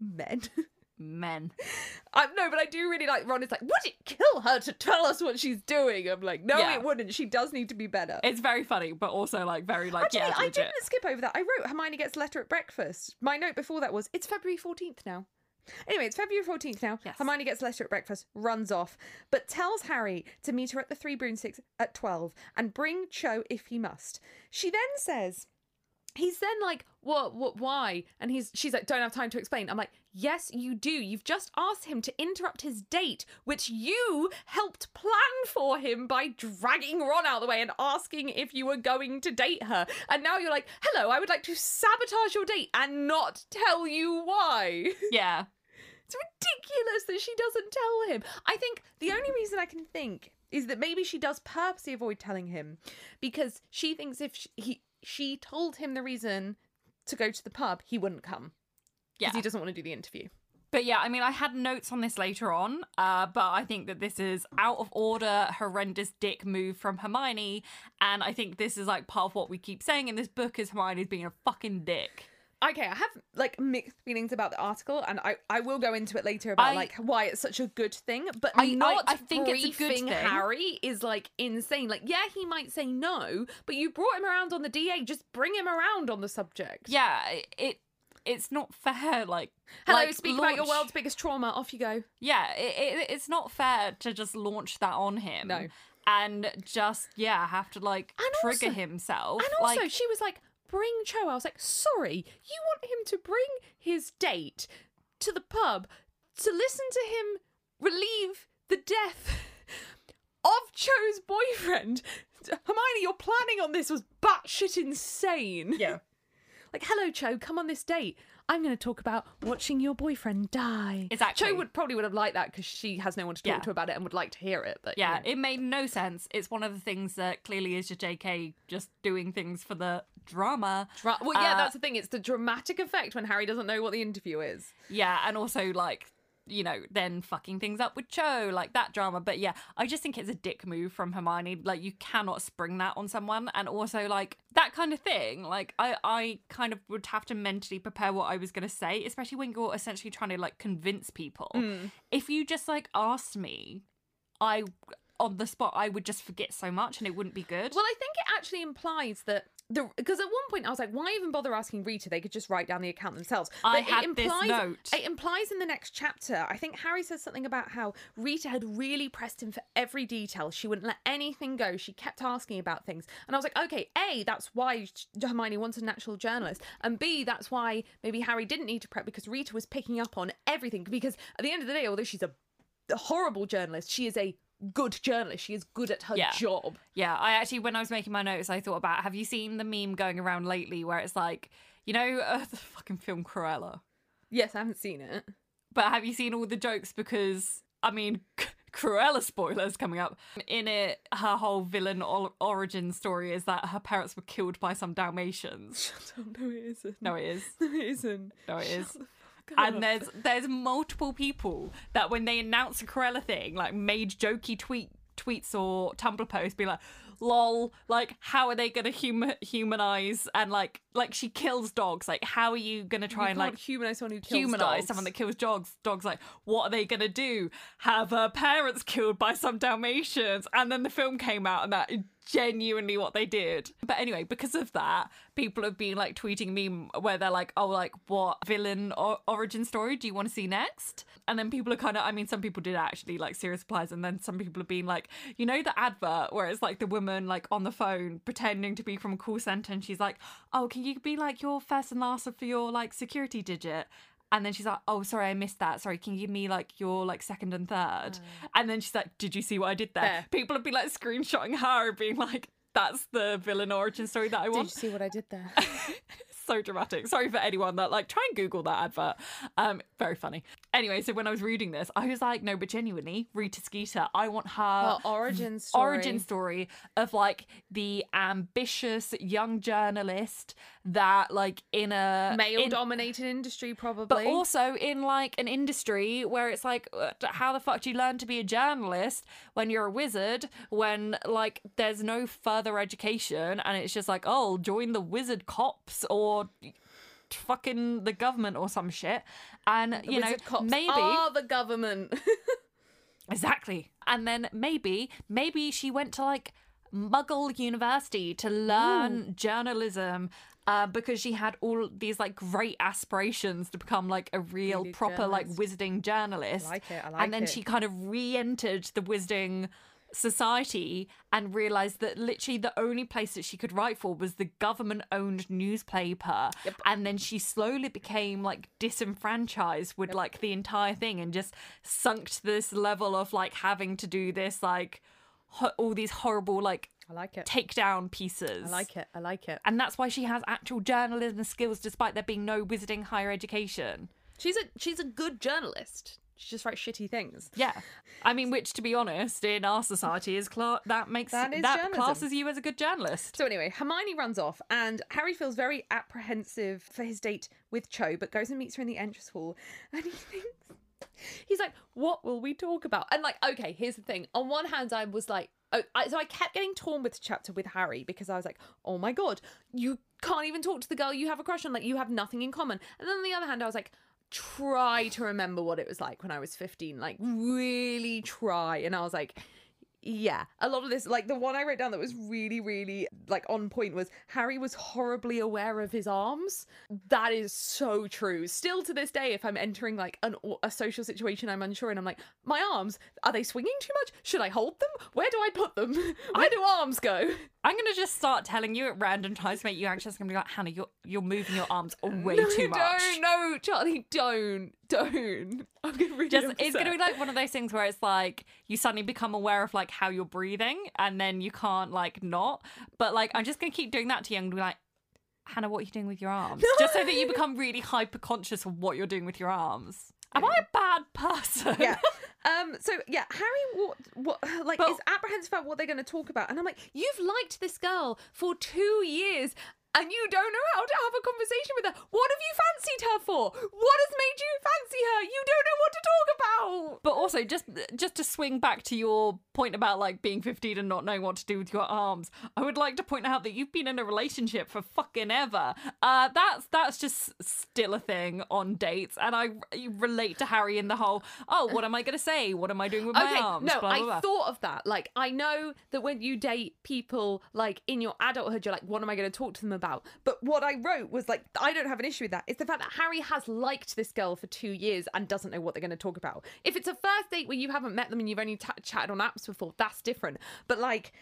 Men. Men. I, no, but I do really like Ron is like, would it kill her to tell us what she's doing? I'm like, no, yeah. it wouldn't. She does need to be better. It's very funny, but also like very like, Actually, yeah, I legit. didn't skip over that. I wrote Hermione gets letter at breakfast. My note before that was, it's February fourteenth now. Anyway, it's February fourteenth now. Yes. Hermione gets letter at breakfast, runs off, but tells Harry to meet her at the Three Broomsticks at twelve and bring Cho if he must. She then says, he's then like, what, what, why? And he's, she's like, don't have time to explain. I'm like, yes, you do. You've just asked him to interrupt his date, which you helped plan for him by dragging Ron out of the way and asking if you were going to date her. And now you're like, hello, I would like to sabotage your date and not tell you why. Yeah. It's ridiculous that she doesn't tell him. I think the only reason I can think is that maybe she does purposely avoid telling him because she thinks if she, he, she told him the reason to go to the pub, he wouldn't come. Yeah. Because he doesn't want to do the interview. But yeah, I mean, I had notes on this later on, uh, but I think that this is out of order, horrendous dick move from Hermione. And I think this is like part of what we keep saying in this book is Hermione's being a fucking dick. okay, I have like mixed feelings about the article, and I, I will go into it later about I, like why it's such a good thing. But I, not I, I think it's a good thing. Harry is like insane. Like, yeah, he might say no, but you brought him around on the D A. Just bring him around on the subject. Yeah, it it's not fair. Like, hello, like, speak launch... about your world's biggest trauma. Off you go. Yeah, it, it it's not fair to just launch that on him. No, and just yeah, have to like and trigger also, himself. And also, like, she was like, bring Cho. I was like, sorry, you want him to bring his date to the pub to listen to him relieve the death of Cho's boyfriend? Hermione, your planning on this was batshit insane. Yeah. Like, hello, Cho, come on this date. I'm going to talk about watching your boyfriend die. Exactly. Cho would probably would have liked that because she has no one to talk yeah. to about it and would like to hear it. But yeah, you know. It made no sense. It's one of the things that clearly is your J K just doing things for the drama. Dra- well, yeah, uh, that's the thing. It's the dramatic effect when Harry doesn't know what the interview is. Yeah, and also like, you know, then fucking things up with Cho, like that drama. But yeah, I just think it's a dick move from Hermione. Like, you cannot spring that on someone. And also, like, that kind of thing. Like, I, I kind of would have to mentally prepare what I was going to say, especially when you're essentially trying to, like, convince people. Mm. If you just, like, asked me, I, on the spot, I would just forget so much and it wouldn't be good. Well, I think it actually implies that the, because at one point I was like, why even bother asking Rita? They could just write down the account themselves. But I had it implies, this note. It implies in the next chapter, I think Harry says something about how Rita had really pressed him for every detail. She wouldn't let anything go. She kept asking about things. And I was like, okay, A, that's why Hermione wants a natural journalist. And B, that's why maybe Harry didn't need to prep because Rita was picking up on everything. Because at the end of the day, although she's a horrible journalist, she is a good journalist. She is good at her yeah. job. Yeah, I actually, when I was making my notes, I thought about, have you seen the meme going around lately where it's like, you know, uh, the fucking film Cruella? Yes, I haven't seen it. But have you seen all the jokes? Because, I mean, Cruella spoilers coming up. In it, her whole villain o- origin story is that her parents were killed by some Dalmatians. Shut up, no it isn't. No it is. No it isn't. No it is. God. And there's there's multiple people that when they announce a Cruella thing, like made jokey tweet tweets or Tumblr posts, be like, lol, like how are they gonna hum- humanize and like like she kills dogs, like how are you gonna try you and like humanize someone who kills humanize dogs. Someone that kills dogs? Dogs, like what are they gonna do? Have her parents killed by some Dalmatians? And then the film came out and that. Genuinely what they did. But anyway, because of that, people have been like tweeting me where they're like, oh, like what villain or origin story do you want to see next? And then people are kind of, I mean, some people did actually like serious replies, and then some people have been like, you know, the advert where it's like the woman like on the phone pretending to be from a call center and she's like, oh, can you be like your first and last for your like security digit? And then she's like, oh, sorry, I missed that. Sorry, can you give me, like, your, like, second and third? Oh. And then she's like, did you see what I did there? there. People would be, like, screenshotting her and being like, that's the villain origin story that I want. Did you see what I did there? So dramatic. Sorry for anyone that, like, try and Google that advert. Um, very funny. Anyway, so when I was reading this, I was like, no, but genuinely, Rita Skeeter, I want her, her origin story. origin story of, like, the ambitious young journalist that, like, in a male-dominated in, industry, probably. But also in, like, an industry where it's like, how the fuck do you learn to be a journalist when you're a wizard, when, like, there's no further education, and it's just like, oh, join the wizard cops or fucking the government or some shit. And, you know, maybe... are the government. Exactly. And then maybe, maybe she went to, like, Muggle University to learn Ooh. journalism uh, because she had all these, like, great aspirations to become, like, a real really proper, journalist. like, wizarding journalist. I like it, I like it. And then it. she kind of re-entered the wizarding society and realised that literally the only place that she could write for was the government-owned newspaper. Yep. And then she slowly became, like, disenfranchised with, yep. like, the entire thing and just sunk to this level of, like, having to do this, like, ho- all these horrible, like, I like it. takedown pieces. I like it. I like it. And that's why she has actual journalism skills despite there being no wizarding higher education. She's a she's a good journalist. She just writes shitty things. Yeah. I mean, which, to be honest, in our society, is cla- that makes that, that classes you as a good journalist. So anyway, Hermione runs off and Harry feels very apprehensive for his date with Cho, but goes and meets her in the entrance hall and he thinks He's like, what will we talk about? And like, okay, here's the thing. On one hand, I was like, oh, I, so I kept getting torn with the chapter with Harry because I was like, oh my God, you can't even talk to the girl you have a crush on. Like, you have nothing in common. And then on the other hand, I was like, try to remember what it was like when I was fifteen. Like, really try. And I was like, yeah, a lot of this, like the one I wrote down that was really, really like on point was Harry was horribly aware of his arms. That is so true. Still to this day, if I'm entering like an, a social situation I'm unsure and I'm like, my arms, are they swinging too much? Should I hold them? Where do I put them? Where I, do arms go? I'm going to just start telling you at random times to make you anxious. I'm going to be like, Hannah, you're, you're moving your arms way no, too much. No, no, Charlie, don't. Don't. I'm gonna really just, it's gonna be like one of those things where it's like you suddenly become aware of like how you're breathing and then you can't like not. But like I'm just gonna keep doing that to you and be like, Hannah, what are you doing with your arms? No. Just so that you become really hyper conscious of what you're doing with your arms. Am I a bad person? Yeah. Um, so yeah, Harry, what, what like but, is apprehensive about what they're gonna talk about, and I'm like, you've liked this girl for two years. And you don't know how to have a conversation with her. What have you fancied her for? What has made you fancy her? You don't know what to talk about. But also, just just to swing back to your point about like being fifteen and not knowing what to do with your arms, I would like to point out that you've been in a relationship for fucking ever. Uh, that's that's just still a thing on dates. And I relate to Harry in the whole, oh, what am I going to say? What am I doing with okay, my arms? No, blah, blah, blah. I thought of that. Like, I know that when you date people, like in your adulthood, you're like, what am I going to talk to them about? About. But what I wrote was like, I don't have an issue with that. It's the fact that Harry has liked this girl for two years and doesn't know what they're going to talk about. If it's a first date where you haven't met them and you've only t- chatted on apps before, that's different. But like,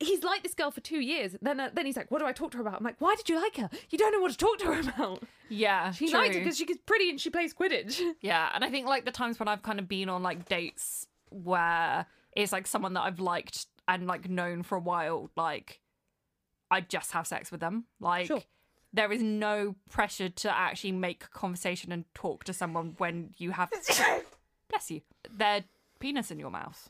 he's liked this girl for two years. Then uh, then he's like, what do I talk to her about? I'm like, why did you like her? You don't know what to talk to her about. Yeah, She true. liked her because she's pretty and she plays Quidditch. Yeah, and I think like the times when I've kind of been on like dates where it's like someone that I've liked and like known for a while, like, I just have sex with them. Like, sure. There is no pressure to actually make conversation and talk to someone when you have, bless you, their penis in your mouth.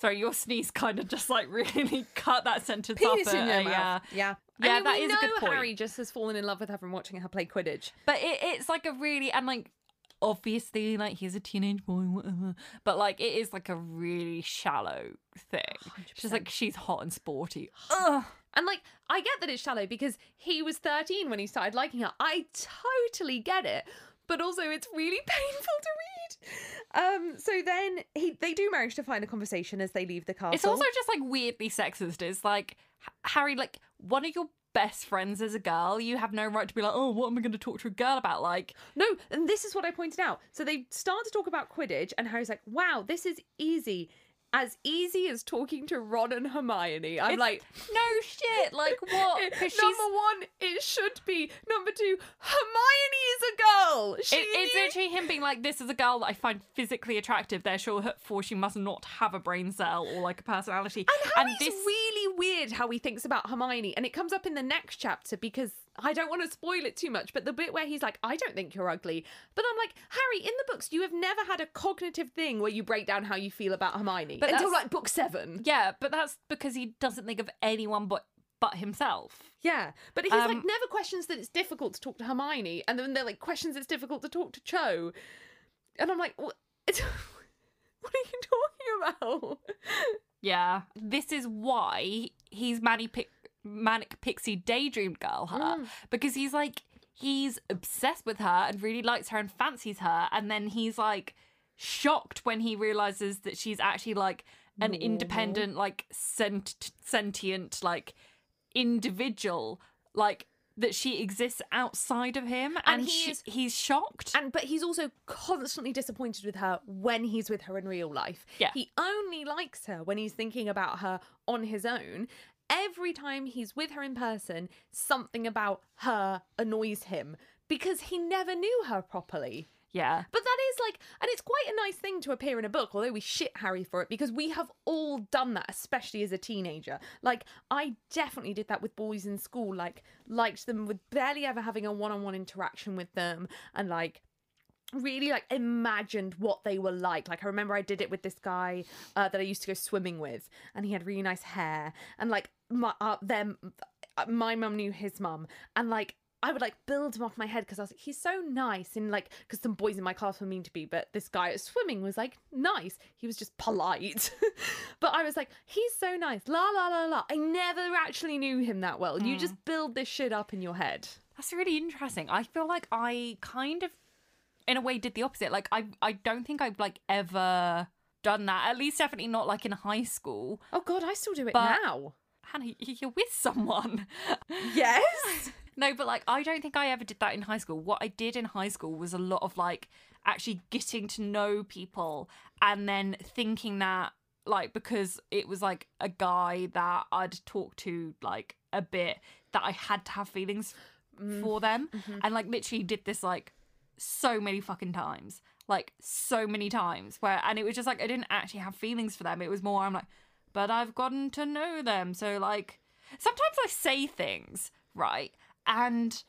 Sorry, your sneeze kind of just like really cut that sentence off. Penis in your uh, mouth. Yeah, yeah, yeah. I mean, that we is know a good point. Harry just has fallen in love with her from watching her play Quidditch. But it, it's like a really and like. Obviously, like, he's a teenage boy, whatever. But, like, it is, like, a really shallow thing. one hundred percent. She's like, she's hot and sporty. Ugh. And, like, I get that it's shallow because he was thirteen when he started liking her. I totally get it. But also, it's really painful to read. Um, so then he, they do manage to find a conversation as they leave the castle. It's also just, like, weirdly sexist. It's, like, Harry, like, one of your best friends as a girl, you have no right to be like, oh, what am I going to talk to a girl about? Like, no. And this is what I pointed out. So they start to talk about Quidditch and Harry's like, wow, this is easy. As easy as talking to Ron and Hermione. I'm it's, like, no shit. Like, what? It, number she's, one, it should be. Number two, Hermione is a girl. She, it, it's literally him being like, this is a girl that I find physically attractive. Therefore, she must not have a brain cell or like a personality. And, and it's this... really weird how he thinks about Hermione. And it comes up in the next chapter because I don't want to spoil it too much, but the bit where he's like, I don't think you're ugly. But I'm like, Harry, in the books, you have never had a cognitive thing where you break down how you feel about Hermione. But until like book seven. Yeah, but that's because he doesn't think of anyone but but himself. Yeah, but he's um, like never questions that it's difficult to talk to Hermione. And then they're like, questions it's difficult to talk to Cho. And I'm like, what, what are you talking about? Yeah, this is why he's Manny Pick. Manic Pixie Daydream Girl her mm. because he's like he's obsessed with her and really likes her and fancies her, and then he's like shocked when he realizes that she's actually like an Aww. independent, like sent- sentient like individual, like that she exists outside of him, and, and he she, is, he's shocked. And but he's also constantly disappointed with her when he's with her in real life. Yeah, he only likes her when he's thinking about her on his own. Every time he's with her in person, something about her annoys him because he never knew her properly. Yeah. But that is like, and it's quite a nice thing to appear in a book, although we shit Harry for it because we have all done that, especially as a teenager. Like, I definitely did that with boys in school, like, liked them with barely ever having a one-on-one interaction with them and like, really like imagined what they were like. Like I remember I did it with this guy uh, that I used to go swimming with, and he had really nice hair, and like my uh, them, uh, my mum knew his mum, and like I would like build him off my head because I was like, he's so nice. And like, because some boys in my class were mean to be, but this guy at swimming was like nice. He was just polite. But I was like, he's so nice. La, la, la, la. I never actually knew him that well. Mm. You just build this shit up in your head. That's really interesting. I feel like I kind of, in a way, did the opposite. Like, I I don't think I've like ever done that. At least definitely not like in high school. Oh God, I still do it but, now. Hannah, you're with someone. Yes. No, but like, I don't think I ever did that in high school. What I did in high school was a lot of like actually getting to know people and then thinking that like, because it was like a guy that I'd talked to like a bit, that I had to have feelings mm. for them. Mm-hmm. And like literally did this like so many fucking times, like so many times where, and it was just like, I didn't actually have feelings for them. It was more, I'm like, but I've gotten to know them. So like, sometimes I say things, right? And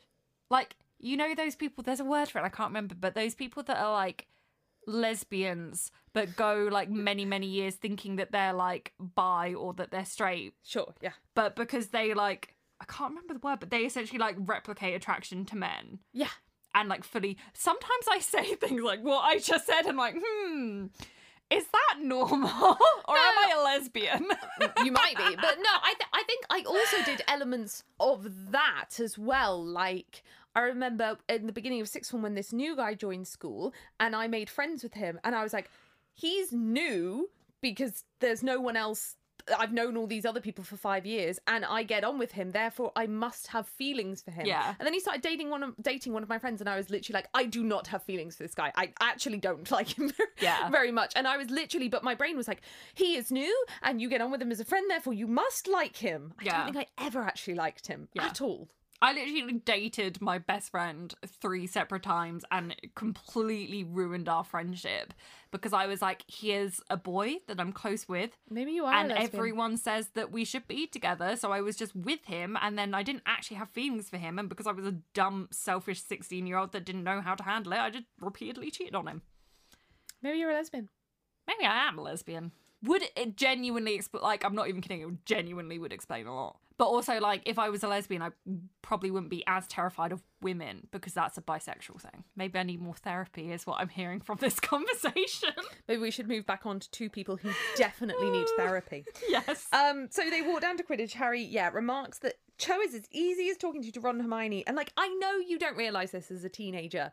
like, you know, those people, there's a word for it, I can't remember, but those people that are like lesbians, but go like many, many years thinking that they're like bi or that they're straight. Sure, yeah. But because they like, I can't remember the word, but they essentially like replicate attraction to men. Yeah. And like fully, sometimes I say things like what I just said, and like, hmm, is that normal? Or no, am I a lesbian? You might be. But no, I, th- I think I also did elements of that as well. Like, I remember in the beginning of sixth form when this new guy joined school and I made friends with him. And I was like, he's new because there's no one else. I've known all these other people for five years and I get on with him. Therefore, I must have feelings for him. Yeah. And then he started dating one of, dating one of my friends and I was literally like, I do not have feelings for this guy. I actually don't like him very, yeah. very much. And I was literally, but my brain was like, he is new and you get on with him as a friend. Therefore, you must like him. I yeah. don't think I ever actually liked him yeah. at all. I literally dated my best friend three separate times and completely ruined our friendship because I was like, here's a boy that I'm close with. Maybe you are. And everyone says that we should be together. So I was just with him and then I didn't actually have feelings for him. And because I was a dumb, selfish sixteen-year-old that didn't know how to handle it, I just repeatedly cheated on him. Maybe you're a lesbian. Maybe I am a lesbian. Would it genuinely explain, like, I'm not even kidding, it genuinely would explain a lot. But also, like, if I was a lesbian, I probably wouldn't be as terrified of women because that's a bisexual thing. Maybe I need more therapy is what I'm hearing from this conversation. Maybe we should move back on to two people who definitely need therapy. Yes. Um. So they walk down to Quidditch. Harry, yeah, remarks that Cho is as easy as talking to, to Ron and Hermione. And, like, I know you don't realise this as a teenager,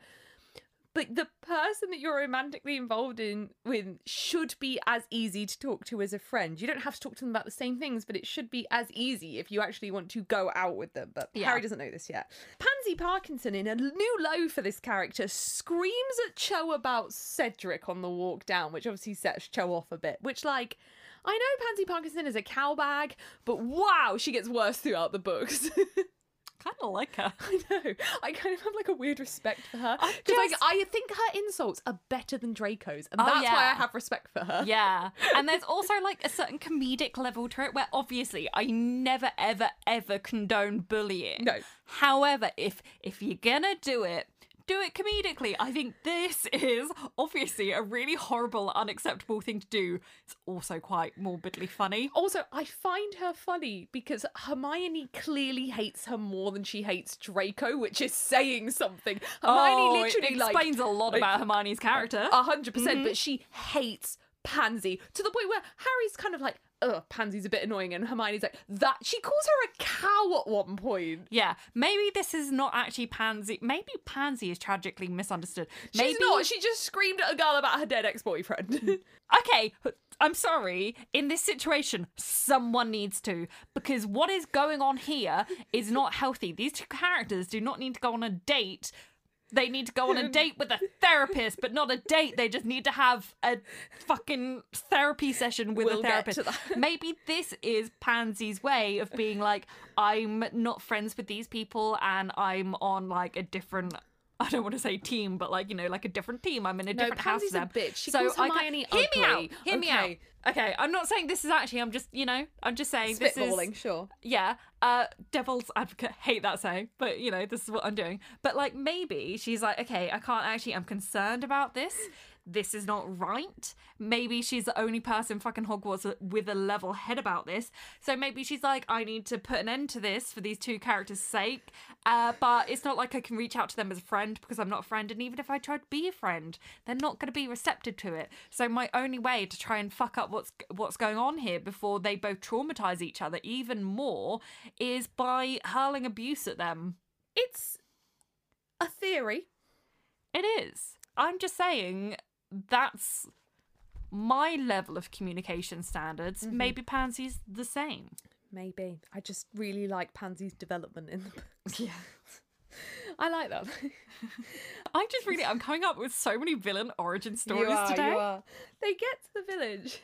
but the person that you're romantically involved in with should be as easy to talk to as a friend. You don't have to talk to them about the same things, but it should be as easy if you actually want to go out with them. But yeah. Harry doesn't know this yet. Pansy Parkinson, in a new low for this character, screams at Cho about Cedric on the walk down, which obviously sets Cho off a bit, which, like, I know Pansy Parkinson is a cowbag, but wow, she gets worse throughout the books. Kind of like her. I know. I kind of have like a weird respect for her because just... I, I think her insults are better than Draco's, and oh, that's yeah. why I have respect for her. Yeah. And there's also like a certain comedic level to it where obviously I never ever ever condone bullying. No. However, if if you're gonna do it, do it comedically. I think this is obviously a really horrible, unacceptable thing to do. It's also quite morbidly funny. Also, I find her funny because Hermione clearly hates her more than she hates Draco, which is saying something. Hermione oh, literally it explains like, a lot like, about Hermione's character. A hundred percent, but she hates Pansy to the point where Harry's kind of like, ugh, Pansy's a bit annoying, and Hermione's like, that, she calls her a cow at one point. Yeah, maybe this is not actually Pansy. Maybe Pansy is tragically misunderstood. Maybe... She's not, she just screamed at a girl about her dead ex-boyfriend. Okay, I'm sorry, in this situation, someone needs to, because what is going on here is not healthy. These two characters do not need to go on a date. They need to go on a date with a therapist, but not a date. They just need to have a fucking therapy session with we'll a therapist. Maybe this is Pansy's way of being like, I'm not friends with these people and I'm on like a different, I don't want to say team, but like, you know, like a different team. I'm in a no, different Pansy's house now. No, a bitch. She so calls Hermione ugly. Hear me out. Hear okay. me out. Okay, I'm not saying this is actually, I'm just, you know, I'm just saying this is... sure. Yeah. Uh, devil's advocate. Hate that saying, but, you know, this is what I'm doing. But, like, maybe she's like, okay, I can't actually, I'm concerned about this. this is not right. Maybe she's the only person fucking Hogwarts with a level head about this. So maybe she's like, I need to put an end to this for these two characters' sake. Uh, but it's not like I can reach out to them as a friend because I'm not a friend. And even if I tried to be a friend, they're not going to be receptive to it. So my only way to try and fuck up what's what's going on here before they both traumatize each other even more is by hurling abuse at them. It's a theory. It is. I'm just saying that's my level of communication standards. Mm-hmm. Maybe Pansy's the same. Maybe. I just really like Pansy's development in the book. Yeah. I like that. I just really, I'm coming up with so many villain origin stories you are, today. You are. They get to the village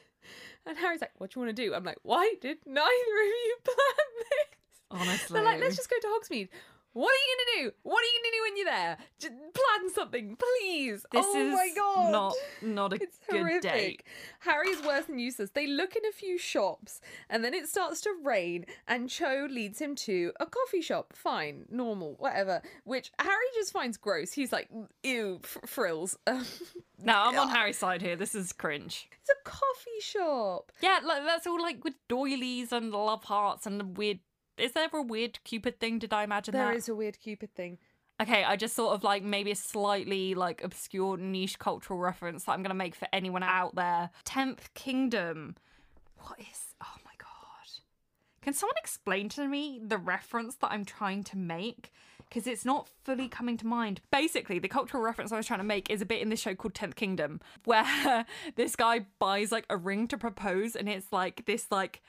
and Harry's like, what do you want to do? I'm like, why did neither of you plan this? Honestly. They're like, let's just go to Hogsmeade. What are you going to do? What are you going to do when you're there? Just plan something, please. This oh is my God. not, not a it's good horrific. day. Harry's worse than useless. They look in a few shops and then it starts to rain and Cho leads him to a coffee shop. Fine, normal, whatever. Which Harry just finds gross. He's like, ew, fr- frills. No, I'm on Harry's side here. This is cringe. It's a coffee shop. Yeah, like, that's all like with doilies and love hearts and the weird... Is there ever a weird Cupid thing? Did I imagine there that? There is a weird Cupid thing. Okay, I just thought of like maybe a slightly like obscure niche cultural reference that I'm going to make for anyone out there. Tenth Kingdom. What is... Oh my God. Can someone explain to me the reference that I'm trying to make? Because it's not fully coming to mind. Basically, the cultural reference I was trying to make is a bit in this show called Tenth Kingdom, where this guy buys like a ring to propose and it's like this like...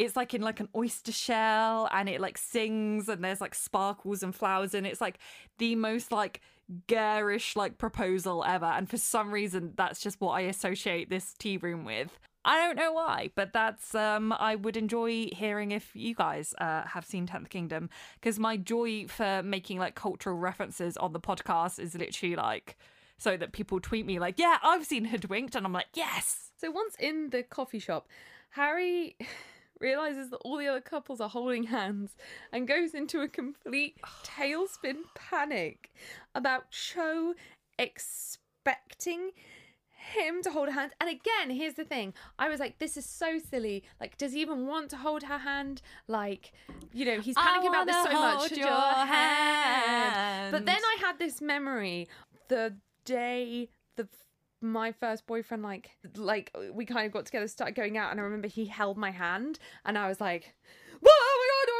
It's like in like an oyster shell and it like sings and there's like sparkles and flowers and it's like the most like garish like proposal ever. And for some reason, that's just what I associate this tea room with. I don't know why, but that's um I would enjoy hearing if you guys uh, have seen Tenth Kingdom, because my joy for making like cultural references on the podcast is literally like so that people tweet me like, yeah, I've seen Hoodwinked. And I'm like, yes. So once in the coffee shop, Harry... realises that all the other couples are holding hands and goes into a complete tailspin panic about Cho expecting him to hold her hand. And again, here's the thing. I was like, this is so silly. Like, does he even want to hold her hand? Like, you know, he's panicking about this so much. Hold your hand. But then I had this memory the day the my first boyfriend like like we kind of got together, started going out, and I remember he held my hand and I was like, whoa, oh my God,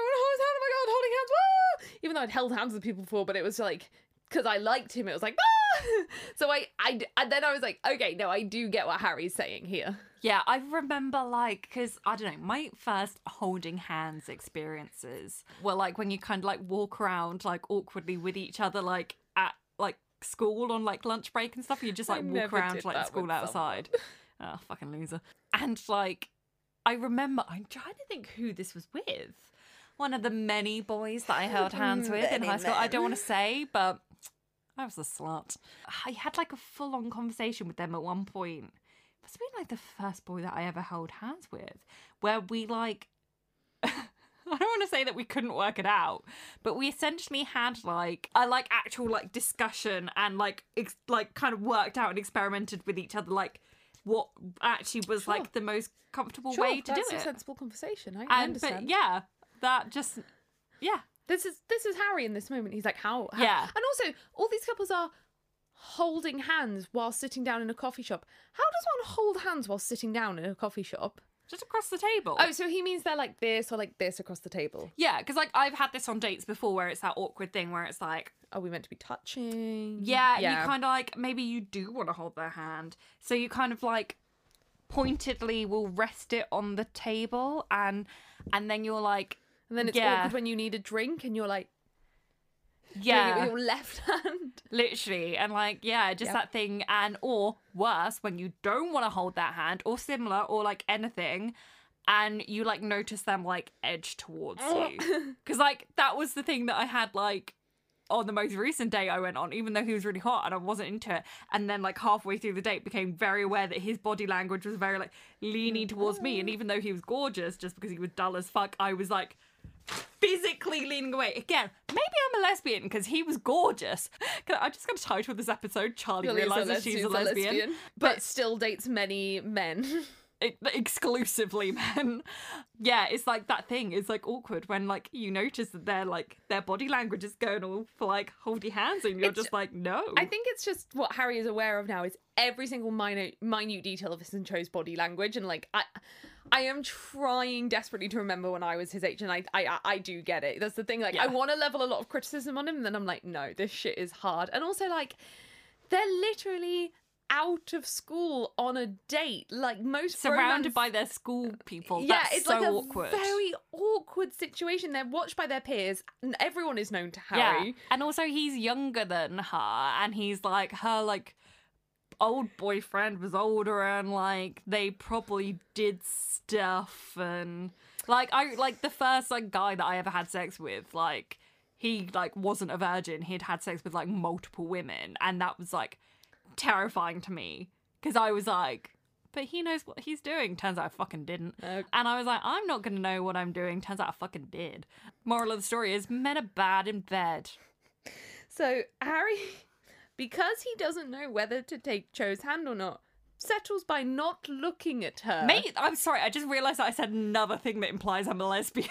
do I want to hold his hand? Oh my God, holding hands, whoa! Even though I'd held hands with people before, but it was like because I liked him, it was like, ah! So I, I and then I was like, okay, no, I do get what Harry's saying here. Yeah, I remember like because I don't know, my first holding hands experiences were like when you kind of like walk around like awkwardly with each other like at like school on like lunch break and stuff. You just like I walk around like school outside. Oh, fucking loser. And like I remember I'm trying to think who this was with. One of the many boys that I held hands with in high school. Men. I don't want to say, but I was a slut. I had like a full-on conversation with them at one point. It must have been like the first boy that I ever held hands with, where we like I don't want to say that we couldn't work it out, but we essentially had like a like actual like discussion and like ex- like kind of worked out and experimented with each other like what actually was sure. like the most comfortable sure, way to do it. That's a sensible conversation. I, and, I understand. But yeah, that just yeah. This is this is Harry in this moment. He's like how, how? Yeah. And also, all these couples are holding hands while sitting down in a coffee shop. How does one hold hands while sitting down in a coffee shop? Just across the table. Oh, so he means they're like this or like this across the table. Yeah, because like I've had this on dates before where it's that awkward thing where it's like... Are we meant to be touching? Yeah, yeah. You kind of like, maybe you do want to hold their hand. So you kind of like pointedly will rest it on the table and and then you're like... And then it's yeah. awkward when you need a drink and you're like... Yeah. With your left hand. Literally. And like, yeah, just yeah. that thing. And or worse, when you don't want to hold that hand or similar or like anything and you like notice them like edge towards you. Because like that was the thing that I had like on the most recent date I went on, even though he was really hot and I wasn't into it. And then like halfway through the date became very aware that his body language was very like leaning towards me. And even though he was gorgeous, just because he was dull as fuck, I was like... physically leaning away. Again, maybe I'm a lesbian because he was gorgeous. I'm just going to title this episode, Charlie realizes she's a lesbian, a lesbian but, but still dates many men. It, exclusively men. Yeah, it's like that thing. It's like awkward when like you notice that they're like their body language is going all for like holdy hands and you're it's, just like no. I think it's just what Harry is aware of now is every single minute minute detail of his and Cho's body language, and like I I am trying desperately to remember when I was his age, and I I, I do get it. That's the thing, like yeah. I want to level a lot of criticism on him and then I'm like no, this shit is hard. And also like they're literally out of school on a date, like most surrounded romance... by their school people. Yeah, that's it's so like a awkward. Very awkward situation. They're watched by their peers and everyone is known to Harry. Yeah. And also he's younger than her and he's like her like old boyfriend was older and like they probably did stuff and like I like the first like guy that I ever had sex with, like he like wasn't a virgin. He'd had sex with like multiple women and that was like terrifying to me because I was like, but he knows what he's doing. Turns out I fucking didn't. Okay. And I was like, I'm not gonna know what I'm doing. Turns out I fucking did. Moral of the story is men are bad in bed. So Harry, because he doesn't know whether to take Cho's hand or not, settles by not looking at her. Mate, I'm sorry, I just realized that I said another thing that implies I'm a lesbian.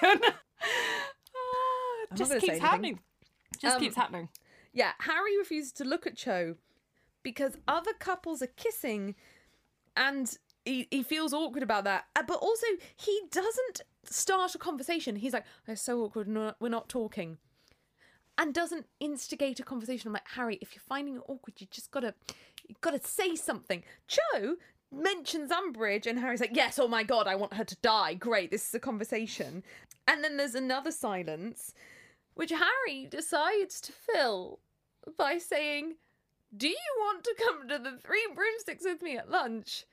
oh, just keeps happening. Just um, keeps happening. Yeah, Harry refuses to look at Cho because other couples are kissing and he, he feels awkward about that. But also, he doesn't start a conversation. He's like, oh, it's so awkward, no, we're not talking. And doesn't instigate a conversation. I'm like, Harry, if you're finding it awkward, you just gotta, you gotta say something. Cho mentions Umbridge and Harry's like, yes, oh my God, I want her to die. Great, this is a conversation. And then there's another silence, which Harry decides to fill by saying, do you want to come to the Three Broomsticks with me at lunch?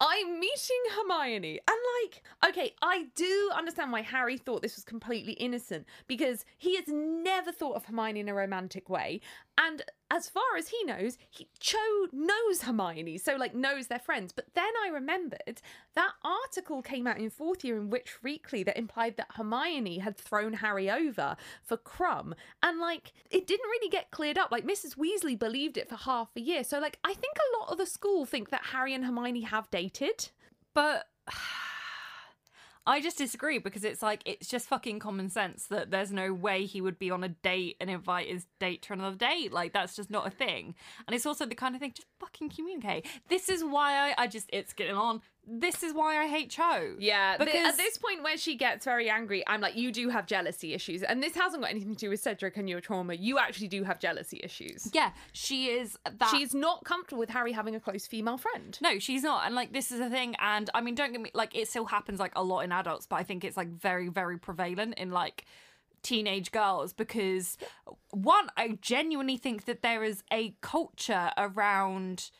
I'm meeting Hermione. And like, okay, I do understand why Harry thought this was completely innocent because he has never thought of Hermione in a romantic way. And as far as he knows, he, Cho knows Hermione, so like knows they're friends. But then I remembered that article came out in fourth year in Witch Weekly that implied that Hermione had thrown Harry over for Crumb. And like, it didn't really get cleared up. Like Missus Weasley believed it for half a year. So like, I think a lot of the school think that Harry and Hermione have dated. But I just disagree because it's like, it's just fucking common sense that there's no way he would be on a date and invite his date to another date. Like, that's just not a thing. And it's also the kind of thing, just fucking communicate. This is why I, I just, it's getting on. This is why I hate Cho. Yeah, because th- at this point where she gets very angry, I'm like, you do have jealousy issues. And this hasn't got anything to do with Cedric and your trauma. You actually do have jealousy issues. Yeah, she is that... She's not comfortable with Harry having a close female friend. No, she's not. And, like, this is a thing. And, I mean, don't get me... Like, it still happens, like, a lot in adults, but I think it's, like, very, very prevalent in, like, teenage girls because, one, I genuinely think that there is a culture around,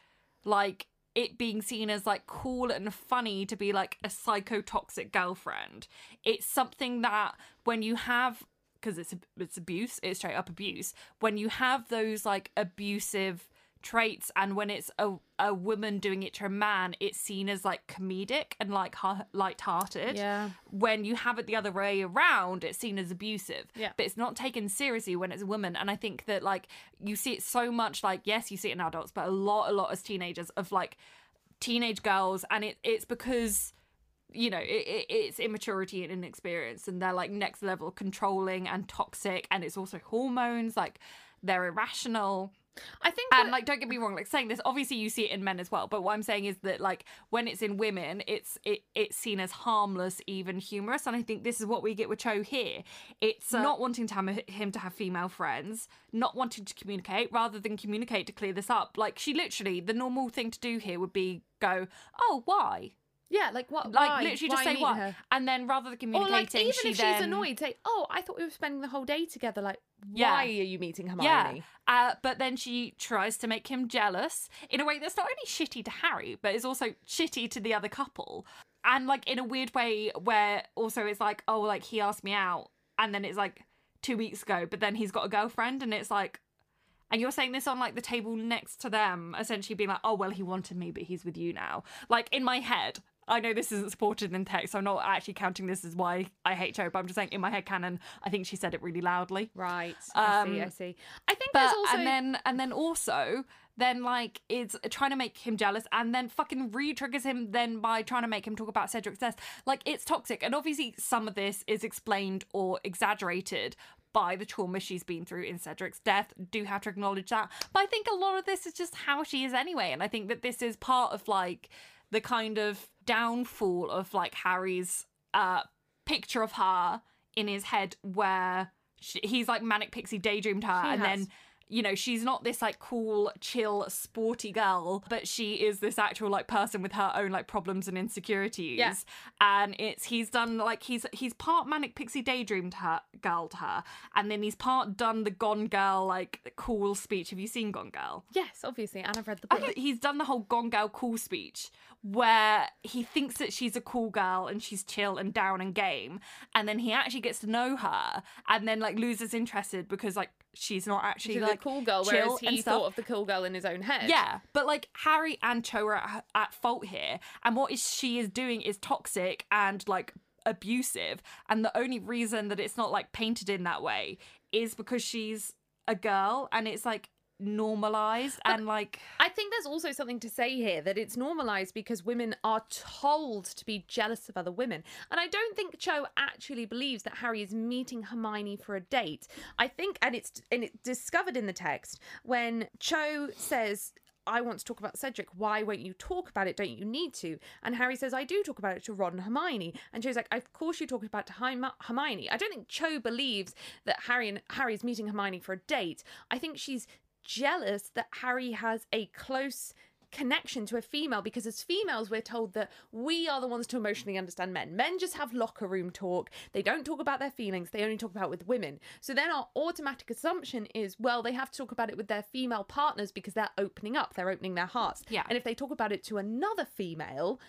like... it being seen as like cool and funny to be like a psychotoxic girlfriend. It's something that when you have, because it's it's abuse, it's straight up abuse. When you have those like abusive traits, and when it's a a woman doing it to a man, it's seen as like comedic and like ha- light-hearted. Yeah. When you have it the other way around, it's seen as abusive. Yeah. But it's not taken seriously when it's a woman. And I think that like you see it so much. Like yes, you see it in adults, but a lot, a lot as teenagers of like teenage girls, and it it's because. You know, it, it, it's immaturity and inexperience, and they're like next level controlling and toxic, and it's also hormones, like they're irrational. I think, and what... like, don't get me wrong, like saying this, obviously you see it in men as well, but what I'm saying is that like when it's in women, it's it it's seen as harmless, even humorous, and I think this is what we get with Cho here. It's uh... not wanting to have him to have female friends, not wanting to communicate, rather than communicate to clear this up. Like she literally, the normal thing to do here would be go, oh, why? Yeah, like what? Like why? Literally just why say what, her? And then rather than communicating, or like even she if then... she's annoyed, say, "Oh, I thought we were spending the whole day together. Like, yeah. Why are you meeting Hermione?" Yeah, uh, but then she tries to make him jealous in a way that's not only shitty to Harry, but is also shitty to the other couple, and like in a weird way where also it's like, "Oh, like he asked me out," and then it's like two weeks ago, but then he's got a girlfriend, and it's like. And you're saying this on, like, the table next to them, essentially being like, oh, well, he wanted me, but he's with you now. Like, in my head, I know this isn't supported in text, so I'm not actually counting this as why I hate Cho, but I'm just saying in my head canon, I think she said it really loudly. Right. Um, I see, I see. I think but, there's also... And then, and then also, then, like, it's trying to make him jealous and then fucking re-triggers him then by trying to make him talk about Cedric's death. Like, it's toxic. And obviously some of this is explained or exaggerated by the trauma she's been through in Cedric's death. Do have to acknowledge that. But I think a lot of this is just how she is anyway. And I think that this is part of, like, the kind of downfall of, like, Harry's uh, picture of her in his head where she, he's, like, manic pixie daydreamed her. She and has. Then, you know, she's not this, like, cool, chill, sporty girl, but she is this actual, like, person with her own, like, problems and insecurities. Yeah. And it's, he's done, like, he's he's part manic pixie daydreamed her, girl to her, and then he's part done the Gone Girl, like, cool speech. Have you seen Gone Girl? Yes, obviously, and I've read the book. I think he's done the whole Gone Girl cool speech where he thinks that she's a cool girl and she's chill and down and game, and then he actually gets to know her and then, like, loses interested because, like, she's not actually, she's like, the cool girl, whereas he thought of the cool girl in his own head. Yeah, but, like, Harry and Cho are at, at fault here, and what is she is doing is toxic and, like, abusive, and the only reason that it's not, like, painted in that way is because she's a girl, and it's, like, normalized. But and, like, I think there's also something to say here that it's normalized because women are told to be jealous of other women, and I don't think Cho actually believes that Harry is meeting Hermione for a date. I think, and it's and it's discovered in the text when Cho says, I want to talk about Cedric. Why won't you talk about it? Don't you need to? And Harry says, I do talk about it to Ron and Hermione. And Cho's like, of course you talk about it to Herm- Hermione. I don't think Cho believes that Harry and Harry's meeting Hermione for a date. I think she's jealous that Harry has a close connection to a female, because as females we're told that we are the ones to emotionally understand men. Men just have locker room talk. They don't talk about their feelings. They only talk about it with women. So then our automatic assumption is, well, they have to talk about it with their female partners because they're opening up. They're opening their hearts. Yeah. And if they talk about it to another female,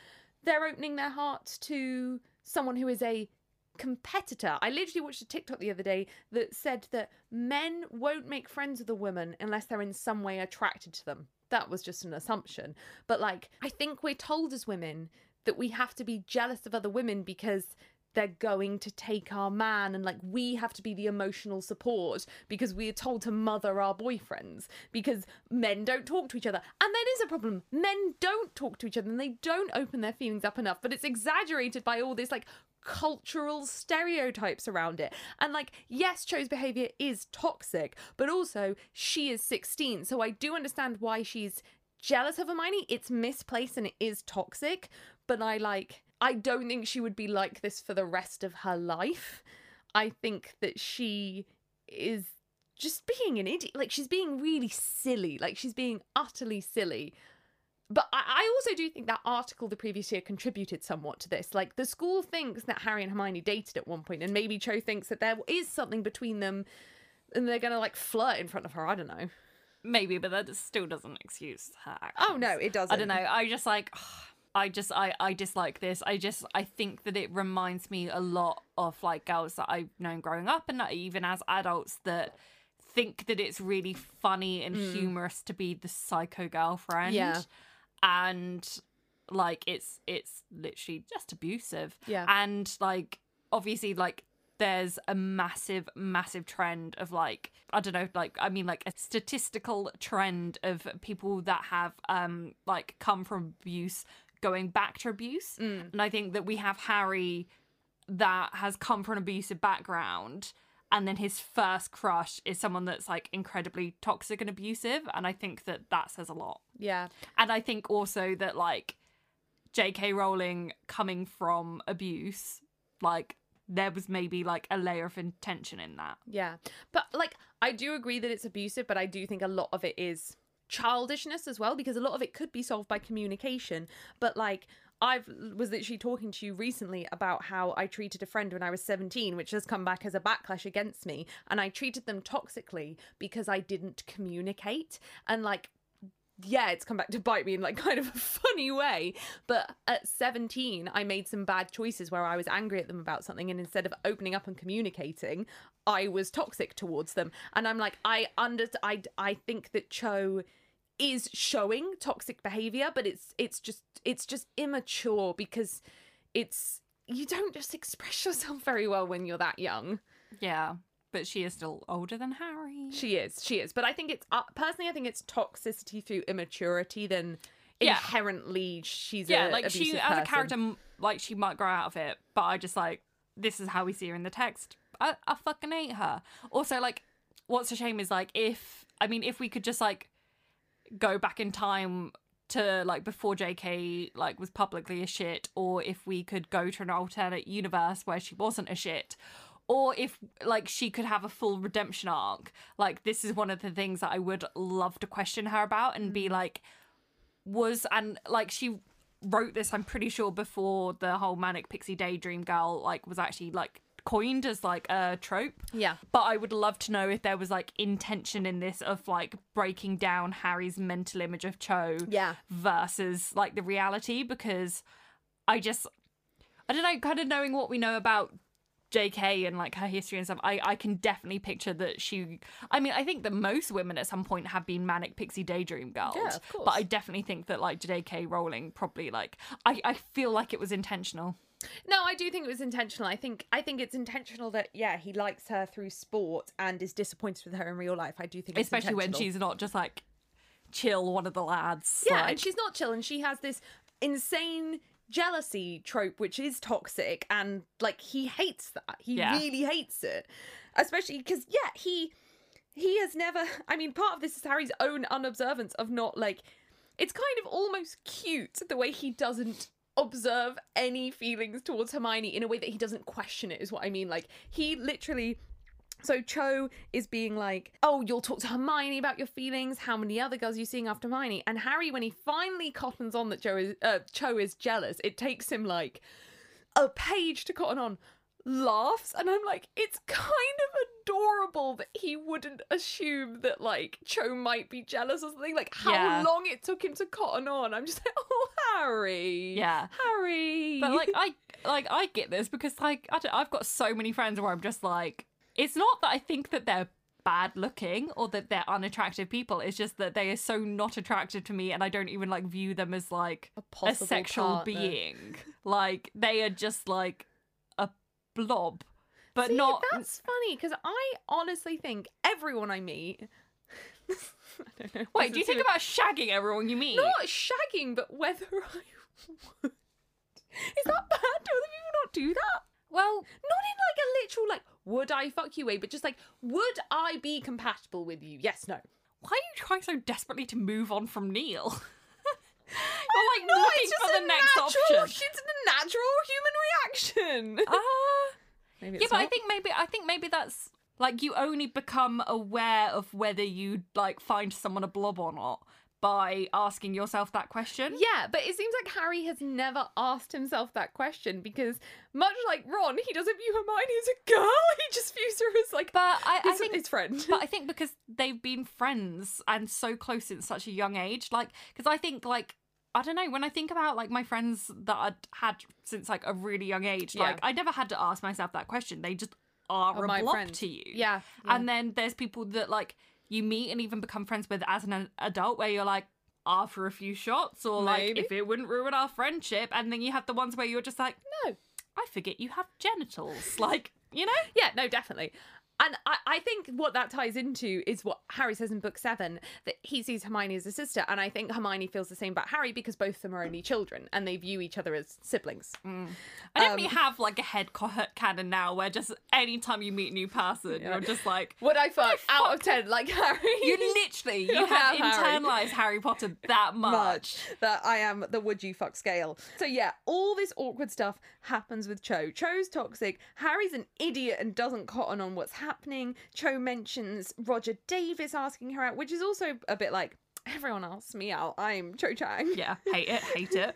they're opening their hearts to someone who is a competitor. I literally watched a TikTok the other day that said that men won't make friends with a woman unless they're in some way attracted to them. That was just an assumption. But, like, I think we're told as women that we have to be jealous of other women because they're going to take our man, and, like, we have to be the emotional support because we are told to mother our boyfriends because men don't talk to each other. And that is a problem. Men don't talk to each other and they don't open their feelings up enough, but it's exaggerated by all this, like, cultural stereotypes around it. And, like, yes, Cho's behavior is toxic, but also she is sixteen, so I do understand why she's jealous of Hermione. It's misplaced and it is toxic, but I like I don't think she would be like this for the rest of her life. I think that she is just being an idiot. Like, she's being really silly. Like, she's being utterly silly. But I also do think that article the previous year contributed somewhat to this. Like, the school thinks that Harry and Hermione dated at one point, and maybe Cho thinks that there is something between them and they're going to, like, flirt in front of her. I don't know. Maybe, but that still doesn't excuse her actions. Oh, no, it doesn't. I don't know. I just, like, oh, I just, I, I dislike this. I just, I think that it reminds me a lot of, like, girls that I've known growing up and even as adults that think that it's really funny and mm. humorous to be the psycho girlfriend. Yeah. And, like, it's it's literally just abusive. Yeah. And, like, obviously, like, there's a massive, massive trend of, like, I don't know, like, I mean, like, a statistical trend of people that have, um like, come from abuse going back to abuse. Mm. And I think that we have Harry that has come from an abusive background, and then his first crush is someone that's, like, incredibly toxic and abusive. And I think that that says a lot. Yeah. And I think also that, like, J K Rowling coming from abuse, like, there was maybe, like, a layer of intention in that. Yeah. But, like, I do agree that it's abusive, but I do think a lot of it is childishness as well, because a lot of it could be solved by communication. But, like, I was literally talking to you recently about how I treated a friend when I was seventeen, which has come back as a backlash against me. And I treated them toxically because I didn't communicate. And, like, yeah, it's come back to bite me in, like, kind of a funny way. But at seventeen, I made some bad choices where I was angry at them about something. And instead of opening up and communicating, I was toxic towards them. And I'm like, I under, I, I think that Cho is showing toxic behavior, but it's it's just it's just immature, because it's you don't just express yourself very well when you're that young. Yeah, but she is still older than Harry. She is, she is. But I think it's uh, personally, I think it's toxicity through immaturity than yeah. inherently she's yeah. A, like abusive she as person. A character, like she might grow out of it, but I just like this is how we see her in the text. I, I fucking hate her. Also, like, what's a shame is like if I mean if we could just like. go back in time to like before J K like was publicly a shit, or if we could go to an alternate universe where she wasn't a shit, or if like she could have a full redemption arc. Like this is one of the things that I would love to question her about and be like, was and like she wrote this I'm pretty sure before the whole Manic Pixie Daydream Girl like was actually like coined as like a trope. Yeah. But I would love to know if there was like intention in this of like breaking down Harry's mental image of Cho yeah. versus like the reality, because I just I don't know, kind of knowing what we know about J K and like her history and stuff, I, I can definitely picture that she I mean I think that most women at some point have been Manic Pixie Daydream Girls. Yeah, of course. But I definitely think that like J K Rowling probably like I, I feel like it was intentional. No, I do think it was intentional. I think I think it's intentional that, yeah, he likes her through sport and is disappointed with her in real life. I do think it's intentional. Especially when she's not just, like, chill one of the lads. Yeah, like. And she's not chill, and she has this insane jealousy trope, which is toxic, and, like, he hates that. He yeah. really hates it. Especially because, yeah, he he has never... I mean, part of this is Harry's own unobservance of not, like... It's kind of almost cute the way he doesn't... observe any feelings towards Hermione in a way that he doesn't question it, is what I mean. Like, he literally... So Cho is being like, oh, you'll talk to Hermione about your feelings. How many other girls are you seeing after Hermione? And Harry, when he finally cottons on that Cho is, uh, Cho is jealous, it takes him, like, a page to cotton on, laughs. And I'm like, it's kind of adorable that he wouldn't assume that, like, Cho might be jealous or something. Like, how yeah. long it took him to cotton on. I'm just like, oh, Harry. Yeah. Harry. But like I like I get this because like I don't, I've got so many friends where I'm just like, it's not that I think that they're bad looking or that they're unattractive people. It's just that they are so not attractive to me and I don't even like view them as like a, a sexual partner. being. Like they are just like a blob. But See, not that's funny because I honestly think everyone I meet I don't know. Wait, do you think about shagging everyone you meet? Not shagging, but whether I would. Is that bad? Do other people not do that? Well, not in like a literal like, would I fuck you way, but just like, would I be compatible with you? Yes, no. Why are you trying so desperately to move on from Neil? You're like no, looking it's just for the next natural, option. It's a natural human reaction. Uh, maybe it's yeah, but not. I think maybe I think maybe that's. Like, you only become aware of whether you, like, find someone a blob or not by asking yourself that question. Yeah, but it seems like Harry has never asked himself that question because, much like Ron, he doesn't view Hermione as a girl. He just views her as, like, but I, his, I think, his friend. But I think because they've been friends and so close since such a young age, like, because I think, like, I don't know, when I think about, like, my friends that I'd had since, like, a really young age, yeah. like, I never had to ask myself that question. They just... are a blob to you. Yeah, yeah. And then there's people that, like, you meet and even become friends with as an adult where you're like, after a few shots or Maybe. like, if it wouldn't ruin our friendship. And then you have the ones where you're just like, no, I forget you have genitals. Like, you know? Yeah, no, definitely. And I, I think what that ties into is what Harry says in book seven, that he sees Hermione as a sister. And I think Hermione feels the same about Harry because both of them are only children and they view each other as siblings. Mm. I definitely um, have like a head canon now where just any time you meet a new person, yeah. you're just like... Would I fuck I out fuck of ten like Harry? You literally, you have internalised Harry Potter that much. much. That I am the would you fuck scale. So yeah, all this awkward stuff happens with Cho. Cho's toxic. Harry's an idiot and doesn't cotton on what's happening. happening. Cho mentions Roger Davis asking her out, which is also a bit like, everyone asks me out, I'm Cho Chang. Yeah, hate it, hate it,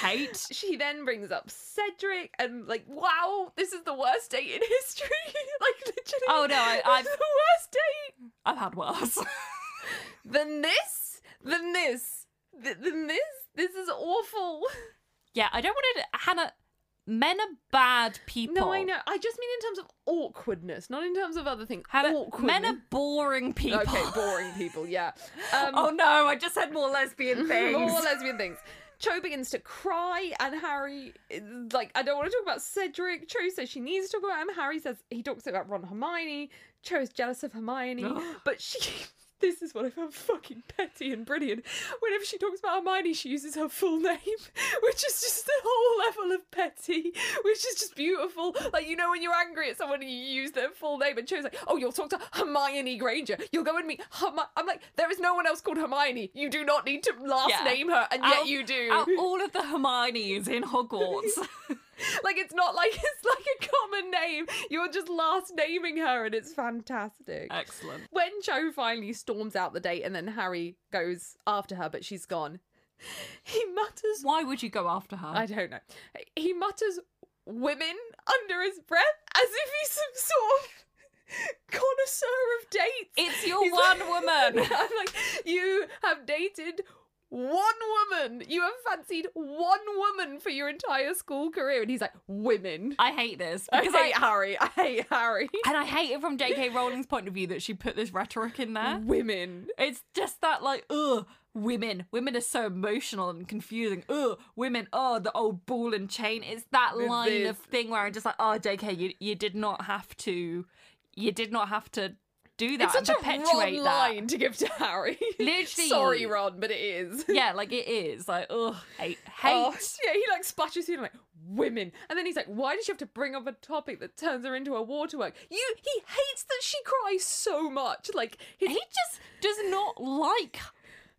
hate. She then brings up Cedric and like, wow, this is the worst date in history. Like, literally. Oh no, I, I've... the worst date. I've had worse. than this, than this, than this. This is awful. Yeah, I don't want to... Hannah... Men are bad people. No, I know. I just mean in terms of awkwardness, not in terms of other things. A, men are boring people. Okay, boring people, yeah. Um, oh no, I just had more lesbian things. More lesbian things. Cho begins to cry, and Harry, like, I don't want to talk about Cedric. Cho says she needs to talk about him. Harry says he talks about Ron and Hermione. Cho is jealous of Hermione, but she... This is what I found fucking petty and brilliant. Whenever she talks about Hermione, she uses her full name, which is just the whole level of petty, which is just beautiful. Like, you know when you're angry at someone and you use their full name, and Cho's like, oh, you'll talk to Hermione Granger. You'll go and meet Hermione. I'm like, there is no one else called Hermione. You do not need to last yeah. name her, and yet I'll, you do. I'll, all of the Hermiones in Hogwarts. Like, it's not like it's like a common name. You're just last naming her, and it's fantastic. Excellent. When Cho finally storms out the date and then Harry goes after her, but she's gone, he mutters... Why would you go after her? I don't know. He mutters women under his breath as if he's some sort of... connoisseur of dates. It's your he's one like... woman. I'm like, you have dated... one woman. You have fancied one woman for your entire school career. And he's like, women. I hate this. Because I hate I, Harry. I hate Harry. And I hate it from J K Rowling's point of view that she put this rhetoric in there. Women. It's just that, like, ugh, women. Women are so emotional and confusing. Ugh, women. Oh, the old ball and chain. It's that line this. of thing where I'm just like, oh, J K, you, you did not have to, you did not have to do that. It's such and perpetuate a Ron that. line to give to Harry. Literally. Sorry, Ron, but it is. Yeah, like it is. Like, ugh, hate, hate. Oh, yeah, he like splashes you and like, women. And then he's like, why does she have to bring up a topic that turns her into a waterwork? You, he hates that she cries so much. Like, his, he just does not like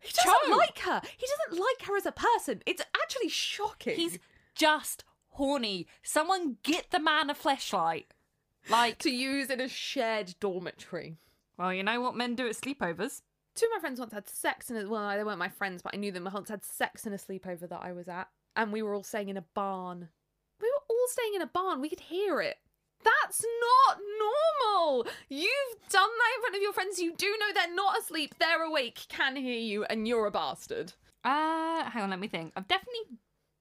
He doesn't Cho. like her. He doesn't like her as a person. It's actually shocking. He's just horny. Someone get the man a fleshlight. Like, to use in a shared dormitory. Well, you know what men do at sleepovers? Two of my friends once had sex in a... Well, they weren't my friends, but I knew them. I once had sex in a sleepover that I was at. And we were all staying in a barn. We were all staying in a barn. We could hear it. That's not normal. You've done that in front of your friends. You do know they're not asleep. They're awake, can hear you, and you're a bastard. Uh, hang on, let me think. I've definitely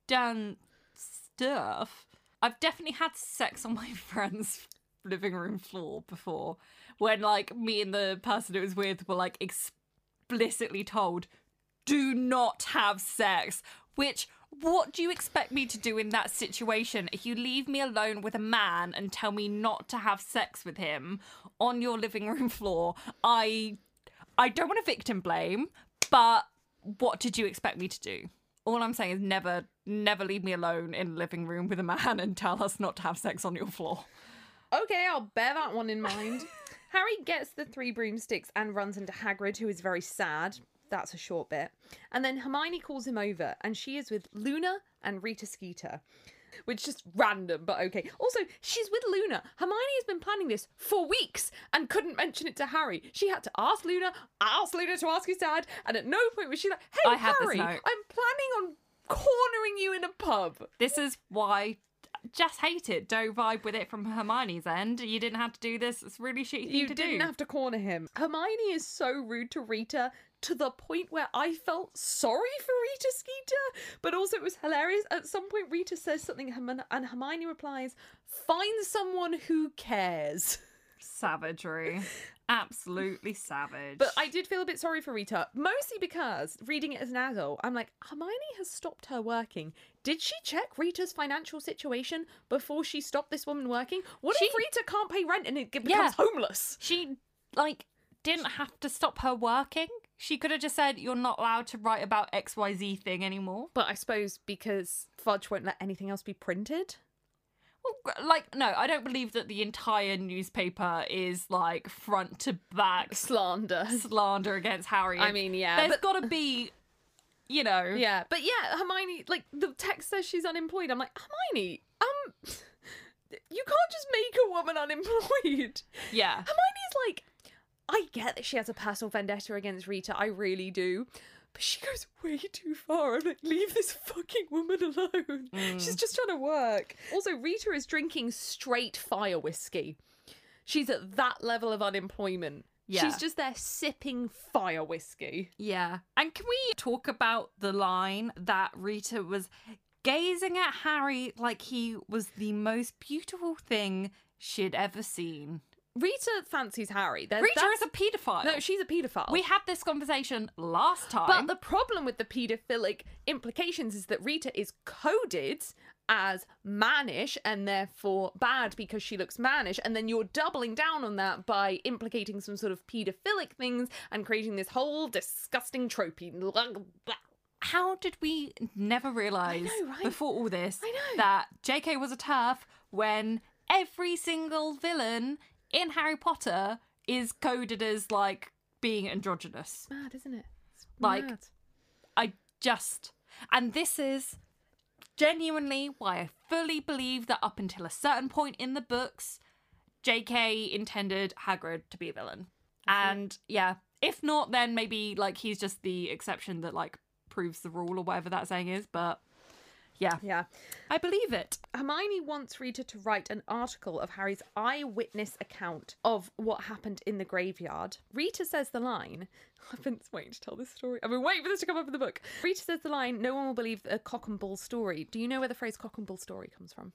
done stuff. I've definitely had sex on my friends' living room floor before, when like me and the person it was with were like explicitly told, do not have sex. Which, what do you expect me to do in that situation? If you leave me alone with a man and tell me not to have sex with him on your living room floor, I I don't want to victim blame, but what did you expect me to do? All I'm saying is never, never leave me alone in the living room with a man and tell us not to have sex on your floor. Okay, I'll bear that one in mind. Harry gets the three broomsticks and runs into Hagrid, who is very sad. That's a short bit. And then Hermione calls him over, and she is with Luna and Rita Skeeter, which is just random, but okay. Also, she's with Luna. Hermione has been planning this for weeks and couldn't mention it to Harry. She had to ask Luna, ask Luna to ask his dad, and at no point was she like, hey, I Harry, I'm planning on cornering you in a pub. This is why... Just hate it. Don't vibe with it from Hermione's end. You didn't have to do this. It's really shitty thing you to do. You didn't have to corner him. Hermione is so rude to Rita to the point where I felt sorry for Rita Skeeter, but also it was hilarious. At some point, Rita says something and Hermione replies, find someone who cares. Savagery. Absolutely savage. But I did feel a bit sorry for Rita, mostly because reading it as an adult, I'm like, Hermione has stopped her working. Did she check Rita's financial situation before she stopped this woman working? What she, if Rita can't pay rent and it becomes yeah, homeless? She, like, didn't have to stop her working. She could have just said, you're not allowed to write about X Y Z thing anymore. But I suppose because Fudge won't let anything else be printed. Like, no, I don't believe that the entire newspaper is, like, front to back... Slander. Slander against Harry. I mean, yeah. There's but... got to be, you know... Yeah, but yeah, Hermione, like, the text says she's unemployed. I'm like, Hermione, um, you can't just make a woman unemployed. Yeah. Hermione's like, I get that she has a personal vendetta against Rita, I really do. But she goes way too far. I'm like, leave this fucking woman alone. Mm. She's just trying to work. Also, Rita is drinking straight fire whiskey. She's at that level of unemployment. Yeah. She's just there sipping fire whiskey. Yeah. And can we talk about the line that Rita was gazing at Harry like he was the most beautiful thing she'd ever seen. Rita fancies Harry. There's, Rita is a paedophile. No, she's a paedophile. We had this conversation last time. But the problem with the paedophilic implications is that Rita is coded as mannish and therefore bad because she looks mannish, and then you're doubling down on that by implicating some sort of paedophilic things and creating this whole disgusting tropey. How did we never realise right? before all this that J K was a TERF when every single villain in Harry Potter is coded as, like, being androgynous? It's mad, isn't it? It's like, mad. I just... And this is genuinely why I fully believe that up until a certain point in the books, J K intended Hagrid to be a villain. Mm-hmm. And, yeah, if not, then maybe, like, he's just the exception that, like, proves the rule or whatever that saying is, but... Yeah. Yeah. I believe it. Hermione wants Rita to write an article of Harry's eyewitness account of what happened in the graveyard. Rita says the line, I've been waiting to tell this story. I've been waiting for this to come up in the book. Rita says the line, no one will believe a cock and bull story. Do you know where the phrase cock and bull story comes from?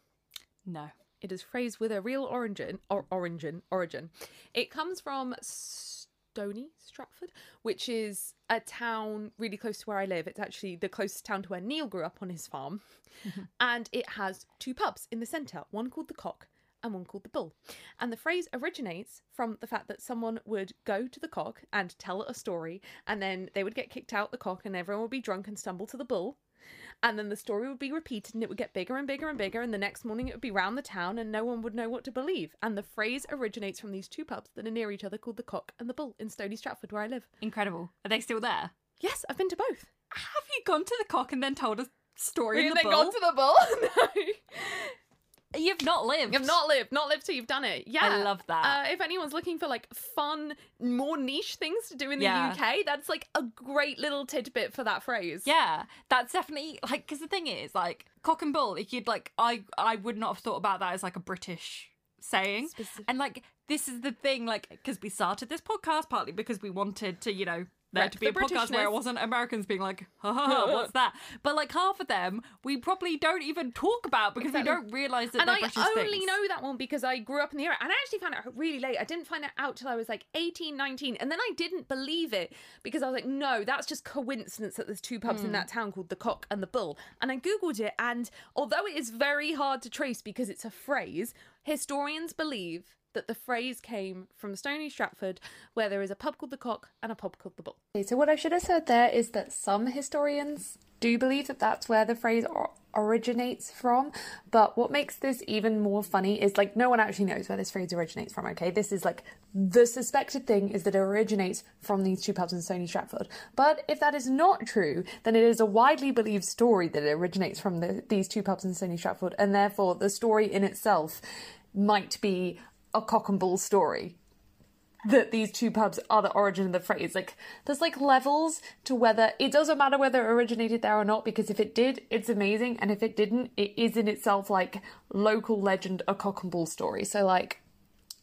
No. It is phrased with a real origin, or origin, origin. It comes from Stony Stratford, which is a town really close to where I live. It's actually the closest town to where Neil grew up on his farm. Mm-hmm. And it has two pubs in the centre, one called the Cock and one called the Bull. And the phrase originates from the fact that someone would go to the Cock and tell a story, and then they would get kicked out the Cock and everyone would be drunk and stumble to the Bull. And then the story would be repeated and it would get bigger and bigger and bigger, and the next morning it would be round the town and no one would know what to believe. And the phrase originates from these two pubs that are near each other called the Cock and the Bull in Stony Stratford, where I live. Incredible. Are they still there? Yes, I've been to both. Have you gone to the Cock and then told a story in the Bull? Have you then gone to the Bull? No. You've not lived. You've not lived. Not lived till you've done it. Yeah. I love that. Uh, if anyone's looking for, like, fun, more niche things to do in the yeah. U K, that's, like, a great little tidbit for that phrase. Yeah. That's definitely, like, because the thing is, like, cock and bull, if you'd, like, I, I would not have thought about that as, like, a British saying. Specific. And, like, this is the thing, like, because we started this podcast partly because we wanted to, you know, there Rep to be a podcast where it wasn't Americans being like, ha ha, what's that? But, like, half of them we probably don't even talk about because exactly. we don't realise that and they're I British things. And I only know that one because I grew up in the era. And I actually found out really late. I didn't find it out till I was, like, eighteen, nineteen. And then I didn't believe it because I was like, no, that's just coincidence that there's two pubs mm. in that town called the Cock and the Bull. And I Googled it, and although it is very hard to trace because it's a phrase, historians believe that the phrase came from Stony Stratford, where there is a pub called the Cock and a pub called the Bull. Okay, so what I should have said there is that some historians do believe that that's where the phrase or- originates from, but what makes this even more funny is, like, no one actually knows where this phrase originates from, okay? This is, like, the suspected thing is that it originates from these two pubs in Stony Stratford. But if that is not true, then it is a widely believed story that it originates from the- these two pubs in Stony Stratford, and therefore the story in itself might be a cock and bull story, that these two pubs are the origin of the phrase. Like, there's, like, levels to whether it doesn't matter whether it originated there or not, because if it did, it's amazing, and if it didn't, it is in itself, like, local legend, a cock and bull story. So, like,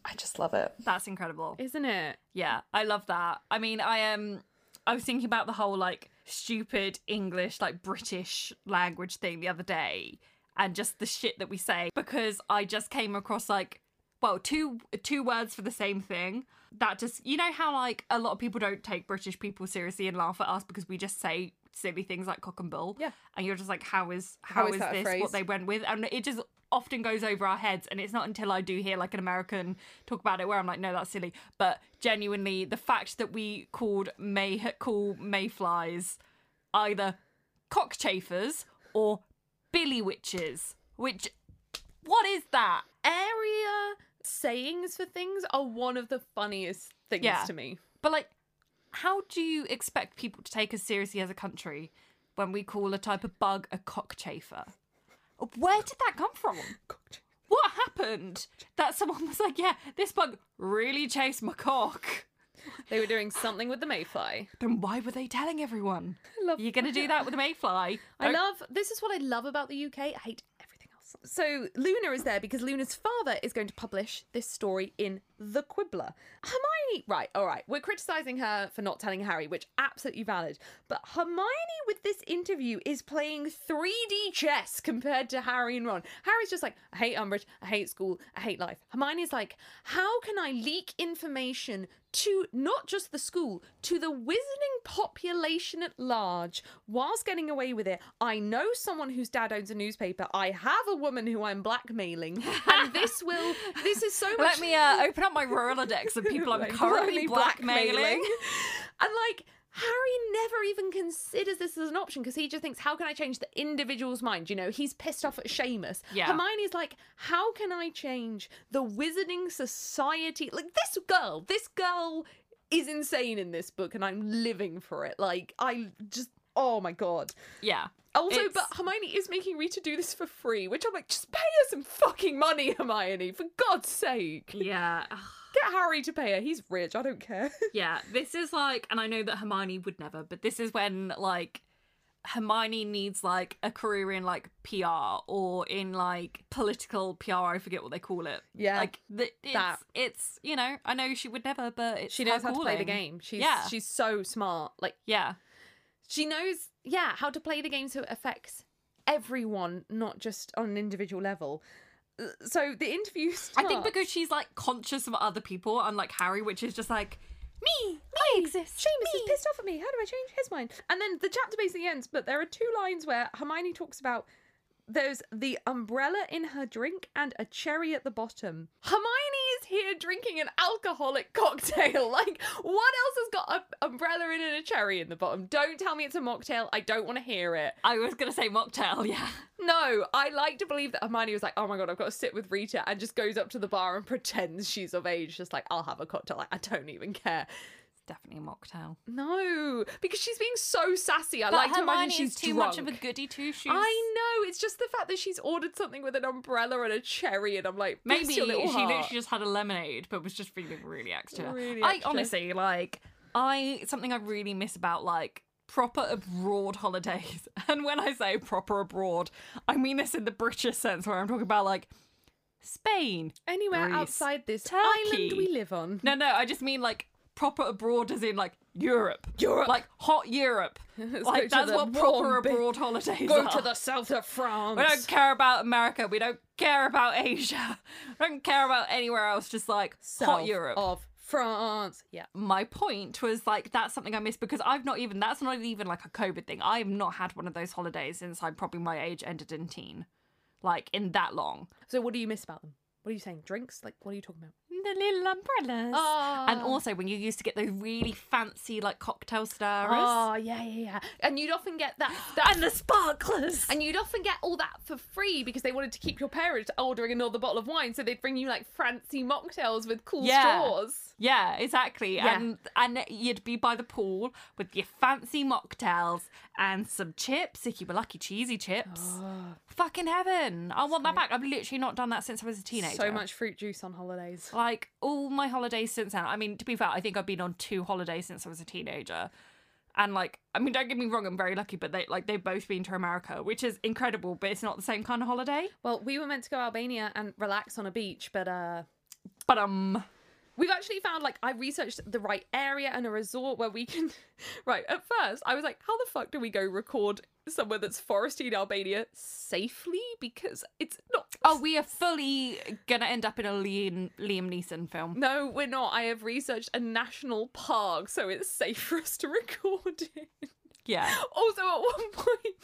I just love it. That's incredible, isn't it? Yeah, I love that. I mean, I am um, I was thinking about the whole, like, stupid English, like, British language thing the other day, and just the shit that we say, because I just came across, like, well, two two words for the same thing. That just, you know how, like, a lot of people don't take British people seriously and laugh at us because we just say silly things like cock and bull. Yeah. And you're just like, how is how, how is, is this what they went with? And it just often goes over our heads. And it's not until I do hear, like, an American talk about it where I'm like, no, that's silly. But genuinely, the fact that we called may call mayflies either cockchafers or billy witches, which, what is that? Area sayings for things are one of the funniest things yeah. to me. But, like, how do you expect people to take us seriously as a country when we call a type of bug a cockchafer? Where did that come from? What happened that someone was like, yeah, this bug really chased my cock? They were doing something with the mayfly. Then why were they telling everyone? I love You're going to do that with a mayfly. I love... This is what I love about the U K. I hate everything. So Luna is there because Luna's father is going to publish this story in the Quibbler. Hermione, right, all right, we're criticising her for not telling Harry, which absolutely valid, but Hermione with this interview is playing three D chess compared to Harry and Ron. Harry's just like, I hate Umbridge, I hate school, I hate life. Hermione's like, how can I leak information to not just the school, to the wizarding population at large, whilst getting away with it? I know someone whose dad owns a newspaper. I have a woman who I'm blackmailing, and this will, this is so much... Let me uh, open up my Rolodex of people I'm currently blackmailing. blackmailing. And like, Harry never even considers this as an option because he just thinks, how can I change the individual's mind? You know, he's pissed off at Seamus. Yeah. Hermione's like, how can I change the wizarding society? Like, this girl, this girl is insane in this book and I'm living for it. Like, I just, oh my God. Yeah. Also, it's... but Hermione is making Rita do this for free, which I'm like, just pay her some fucking money, Hermione, for God's sake. Yeah. Get Harry to pay her. He's rich. I don't care. Yeah, this is like, and I know that Hermione would never, but this is when, like, Hermione needs, like, a career in, like, P R or in, like, political P R. I forget what they call it. Yeah. Like, the, it's, that. it's, you know, I know she would never, but it's She knows how calling. to play the game. She's, yeah. She's so smart. Like, yeah. She knows, yeah, how to play the game so it affects everyone, not just on an individual level. So the interview starts. I think because she's, like, conscious of other people, unlike Harry, which is just like, me, me, I exist. Seamus is pissed off at me. How do I change his mind? And then the chapter basically ends, but there are two lines where Hermione talks about there's the umbrella in her drink and a cherry at the bottom. Hermione is here drinking an alcoholic cocktail. Like, what else has got an umbrella in and a cherry in the bottom? Don't tell me it's a mocktail. I don't want to hear it. I was going to say mocktail, yeah. No, I like to believe that Hermione was like, oh my God, I've got to sit with Rita, and just goes up to the bar and pretends she's of age. Just like, I'll have a cocktail. Like, I don't even care. Definitely a mocktail. No, because she's being so sassy. I but like to Hermione imagine she's is too drunk. much of a goody two shoes. I know. It's just the fact that she's ordered something with an umbrella and a cherry, and I'm like, maybe she literally just had a lemonade, but was just feeling really extra. Really I extra. honestly like I something I really miss about like proper abroad holidays. And when I say proper abroad, I mean this in the British sense, where I'm talking about like Spain, anywhere Greece, outside this Turkey. island we live on. No, no, I just mean like. Proper abroad as in, like, Europe. Europe. Like, hot Europe. Like, that's what proper abroad holidays are. Go to the south of France. We don't care about America. We don't care about Asia. We don't care about anywhere else. Just, like, hot Europe. of France. Yeah. My point was, like, that's something I miss because I've not even... That's not even, like, a COVID thing. I've not had one of those holidays since I probably my age ended in teen. Like, in that long. So what do you miss about them? What are you saying? Drinks? Like, what are you talking about? The little umbrellas. Oh. And also when you used to get those really fancy like cocktail stirrers. Oh, yeah, yeah, yeah. And you'd often get that. that and the sparklers. And you'd often get all that for free because they wanted to keep your parents ordering another bottle of wine. So they'd bring you like fancy mocktails with cool yeah. straws. Yeah, exactly. Yeah. And, and you'd be by the pool with your fancy mocktails and some chips, if you were lucky, cheesy chips. Oh. Fucking heaven. I want so, that back. I've literally not done that since I was a teenager. So much fruit juice on holidays. Like, Like, all my holidays since then. I mean, to be fair, I think I've been on two holidays since I was a teenager. And, like, I mean, don't get me wrong, I'm very lucky, but, they like, they've both been to America, which is incredible, but it's not the same kind of holiday. Well, we were meant to go to Albania and relax on a beach, but, uh... But, um... We've actually found, like, I researched the right area and a resort where we can... Right, at first, I was like, how the fuck do we go record somewhere that's foresty in Albania safely? Because it's not... Oh, we are fully going to end up in a Liam, Liam Neeson film. No, we're not. I have researched a national park, so it's safe for us to record in. Yeah. Also, at one point,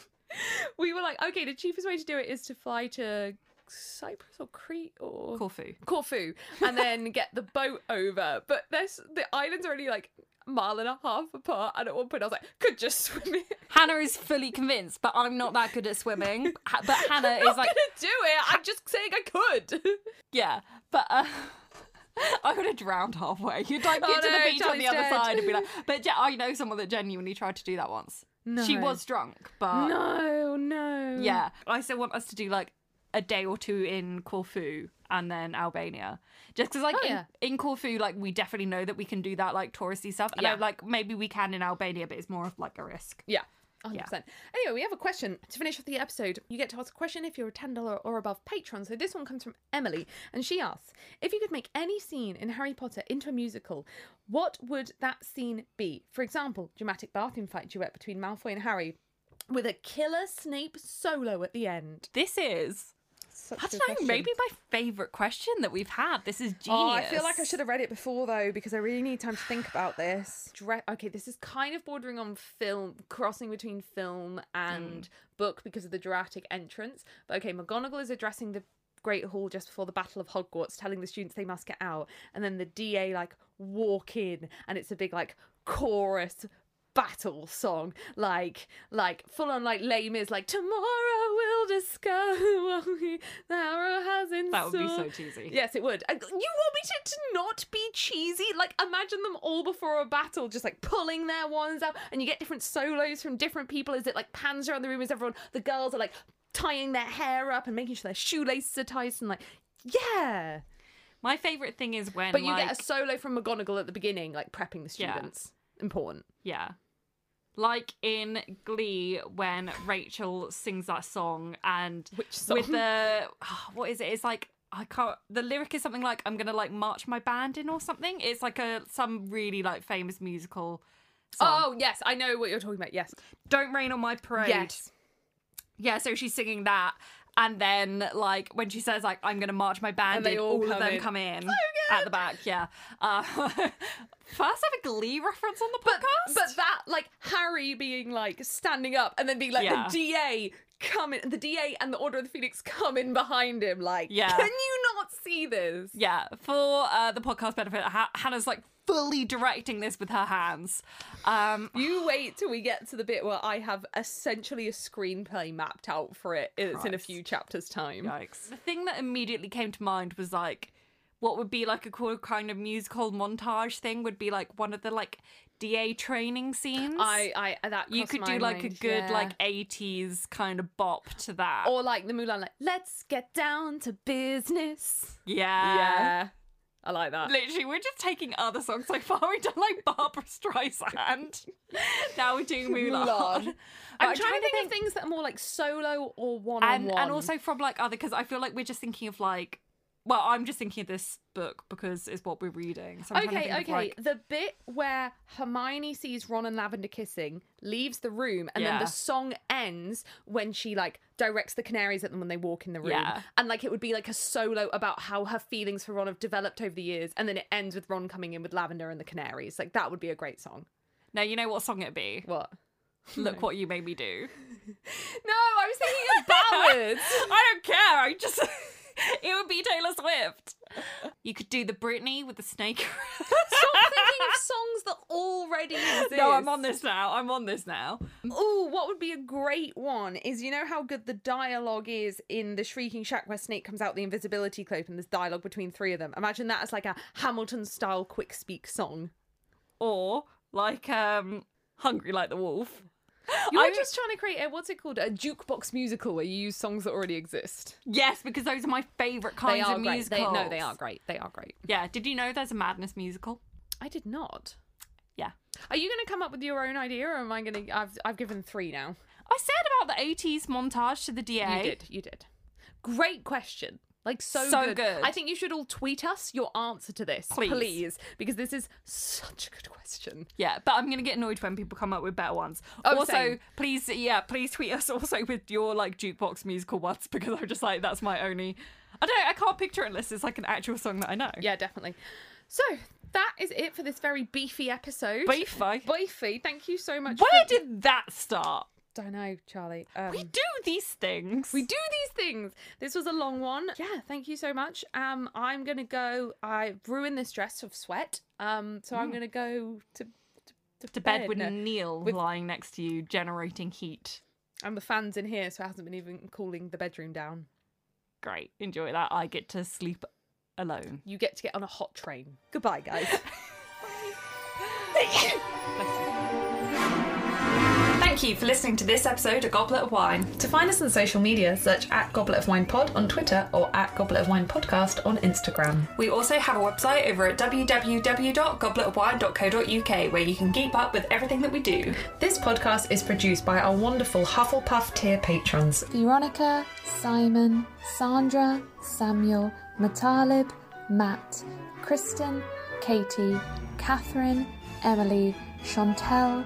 we were like, okay, the cheapest way to do it is to fly to... Cyprus or Crete or Corfu Corfu and then get the boat over, but there's the islands are only like a mile and a half apart, and at one point I was like, could just swim it. Hannah is fully convinced, but I'm not that good at swimming. But Hannah I'm is not like gonna do it. I'm just saying I could. Yeah, but uh I would have drowned halfway. You'd like get oh, to no, the beach Charlie's on the dead. other side and be like, but yeah, I know someone that genuinely tried to do that once. No. She was drunk, but no no yeah I still want us to do like a day or two in Corfu and then Albania. Just because, like, oh, in, yeah. in Corfu, like, we definitely know that we can do that, like, touristy stuff. And, yeah. I, like, maybe we can in Albania, but it's more of, like, a risk. Yeah. one hundred percent. Yeah. Anyway, we have a question to finish off the episode. You get to ask a question if you're a ten dollars or above patron. So this one comes from Emily, and she asks, if you could make any scene in Harry Potter into a musical, what would that scene be? For example, dramatic bathroom fight duet between Malfoy and Harry with a killer Snape solo at the end. This is... Such I don't know, maybe my favourite question that we've had. This is genius. Oh, I feel like I should have read it before, though, because I really need time to think about this. Dre- okay, this is kind of bordering on film, crossing between film and mm. book because of the dramatic entrance. But okay, McGonagall is addressing the Great Hall just before the Battle of Hogwarts, telling the students they must get out. And then the D A, like, walk in, and it's a big, like, chorus battle song, like like full on like Les Mis, like tomorrow we'll discover what we Narrow has in store. That would be so cheesy. Yes, it would. You want me to, to not be cheesy? Like, imagine them all before a battle, just like pulling their wands out, and you get different solos from different people. Is it like pans around the room as everyone? The girls are like tying their hair up and making sure their shoelaces are tied, and like, yeah. My favourite thing is when, but you like... get a solo from McGonagall at the beginning, like prepping the students. Yeah. Important. Yeah. Like in Glee, when Rachel sings that song, and which song? With the oh, what is it? It's like I can't. The lyric is something like "I'm gonna like march my band in" or something. It's like a some really like famous musical song. Oh yes, I know what you're talking about. Yes, "Don't Rain on My Parade." Yes, yeah. So she's singing that, and then like when she says like "I'm gonna march my band," and in, all, all of them in. come in so at the back. Yeah. Uh, First ever Glee reference on the podcast? But, but that, like, Harry being, like, standing up and then being, like, yeah. the D A come in, the D A and the Order of the Phoenix come in behind him, like, yeah. Can you not see this? Yeah, for uh, the podcast benefit, H- Hannah's, like, fully directing this with her hands. Um, you wait till we get to the bit where I have essentially a screenplay mapped out for it. It's Christ. In a few chapters' time. Yikes. The thing that immediately came to mind was, like, what would be like a cool kind of musical montage thing would be like one of the like D A training scenes. I, I, that you could do like mind. a good yeah. like eighties kind of bop to that, or like the Mulan, like let's get down to business. Yeah, yeah, I like that. Literally, we're just taking other songs so far. We've done like Barbara Streisand. Now we're doing Mulan. Mulan. I'm, I'm trying, trying to think, think of things that are more like solo or one on one, and also from like other because I feel like we're just thinking of like. Well, I'm just thinking of this book because it's what we're reading. So I'm okay, okay. Of like... The bit where Hermione sees Ron and Lavender kissing, leaves the room, and yeah. then the song ends when she, like, directs the canaries at them when they walk in the room. Yeah. And, like, it would be, like, a solo about how her feelings for Ron have developed over the years, and then it ends with Ron coming in with Lavender and the canaries. Like, that would be a great song. Now, you know what song it'd be? What? Look no. What You Made Me Do. No, I was thinking of ballads. I don't care. I just... It would be Taylor Swift. You could do the Britney with the snake. Stop thinking of songs that already exist. No, I'm on this now. I'm on this now. Ooh, what would be a great one is, you know how good the dialogue is in The Shrieking Shack where Snape comes out the invisibility cloak and there's dialogue between three of them. Imagine that as like a Hamilton-style quick speak song. Or like um, Hungry Like the Wolf. You were I'm... just trying to create a, what's it called, a jukebox musical where you use songs that already exist. Yes, because those are my favourite kinds of great. musicals. They, no, they are great. They are great. Yeah. Did you know there's a Madness musical? I did not. Yeah. Are you going to come up with your own idea, or am I going to... I've I've given three now. I said about the eighties montage to the D A. You did. You did. Great question. Like, so, so good. good. I think you should all tweet us your answer to this, please. please. Because this is such a good question. Yeah, but I'm going to get annoyed when people come up with better ones. Oh, also, same. please, yeah, please tweet us also with your, like, jukebox musical ones, because I'm just like, that's my only... I don't know, I can't picture it unless it's, like, an actual song that I know. Yeah, definitely. So... that is it for this very beefy episode. Beefy. Beefy. Thank you so much. Where for... did that start? Don't know, Charlie. Um, we do these things. We do these things. This was a long one. Yeah, thank you so much. Um, I'm going to go... I've ruined this dress of sweat. Um, So mm. I'm going to go to... To, to bed, bed with no, Neil with... lying next to you, generating heat. And the fan's in here, so it hasn't been even cooling the bedroom down. Great. Enjoy that. I get to sleep alone. You get to get on a hot train. Goodbye, guys. Bye. Thank you. Thank you for listening to this episode of Goblet of Wine. To find us on social media, search at Goblet of Wine Pod on Twitter or at Goblet of Wine Podcast on Instagram. We also have a website over at w w w dot goblet of wine dot co dot u k where you can keep up with everything that we do. This podcast is produced by our wonderful Hufflepuff tier patrons. Veronica, Simon, Sandra, Samuel, Metalib, Matt, Kristen, Katie, Catherine, Emily, Chantel,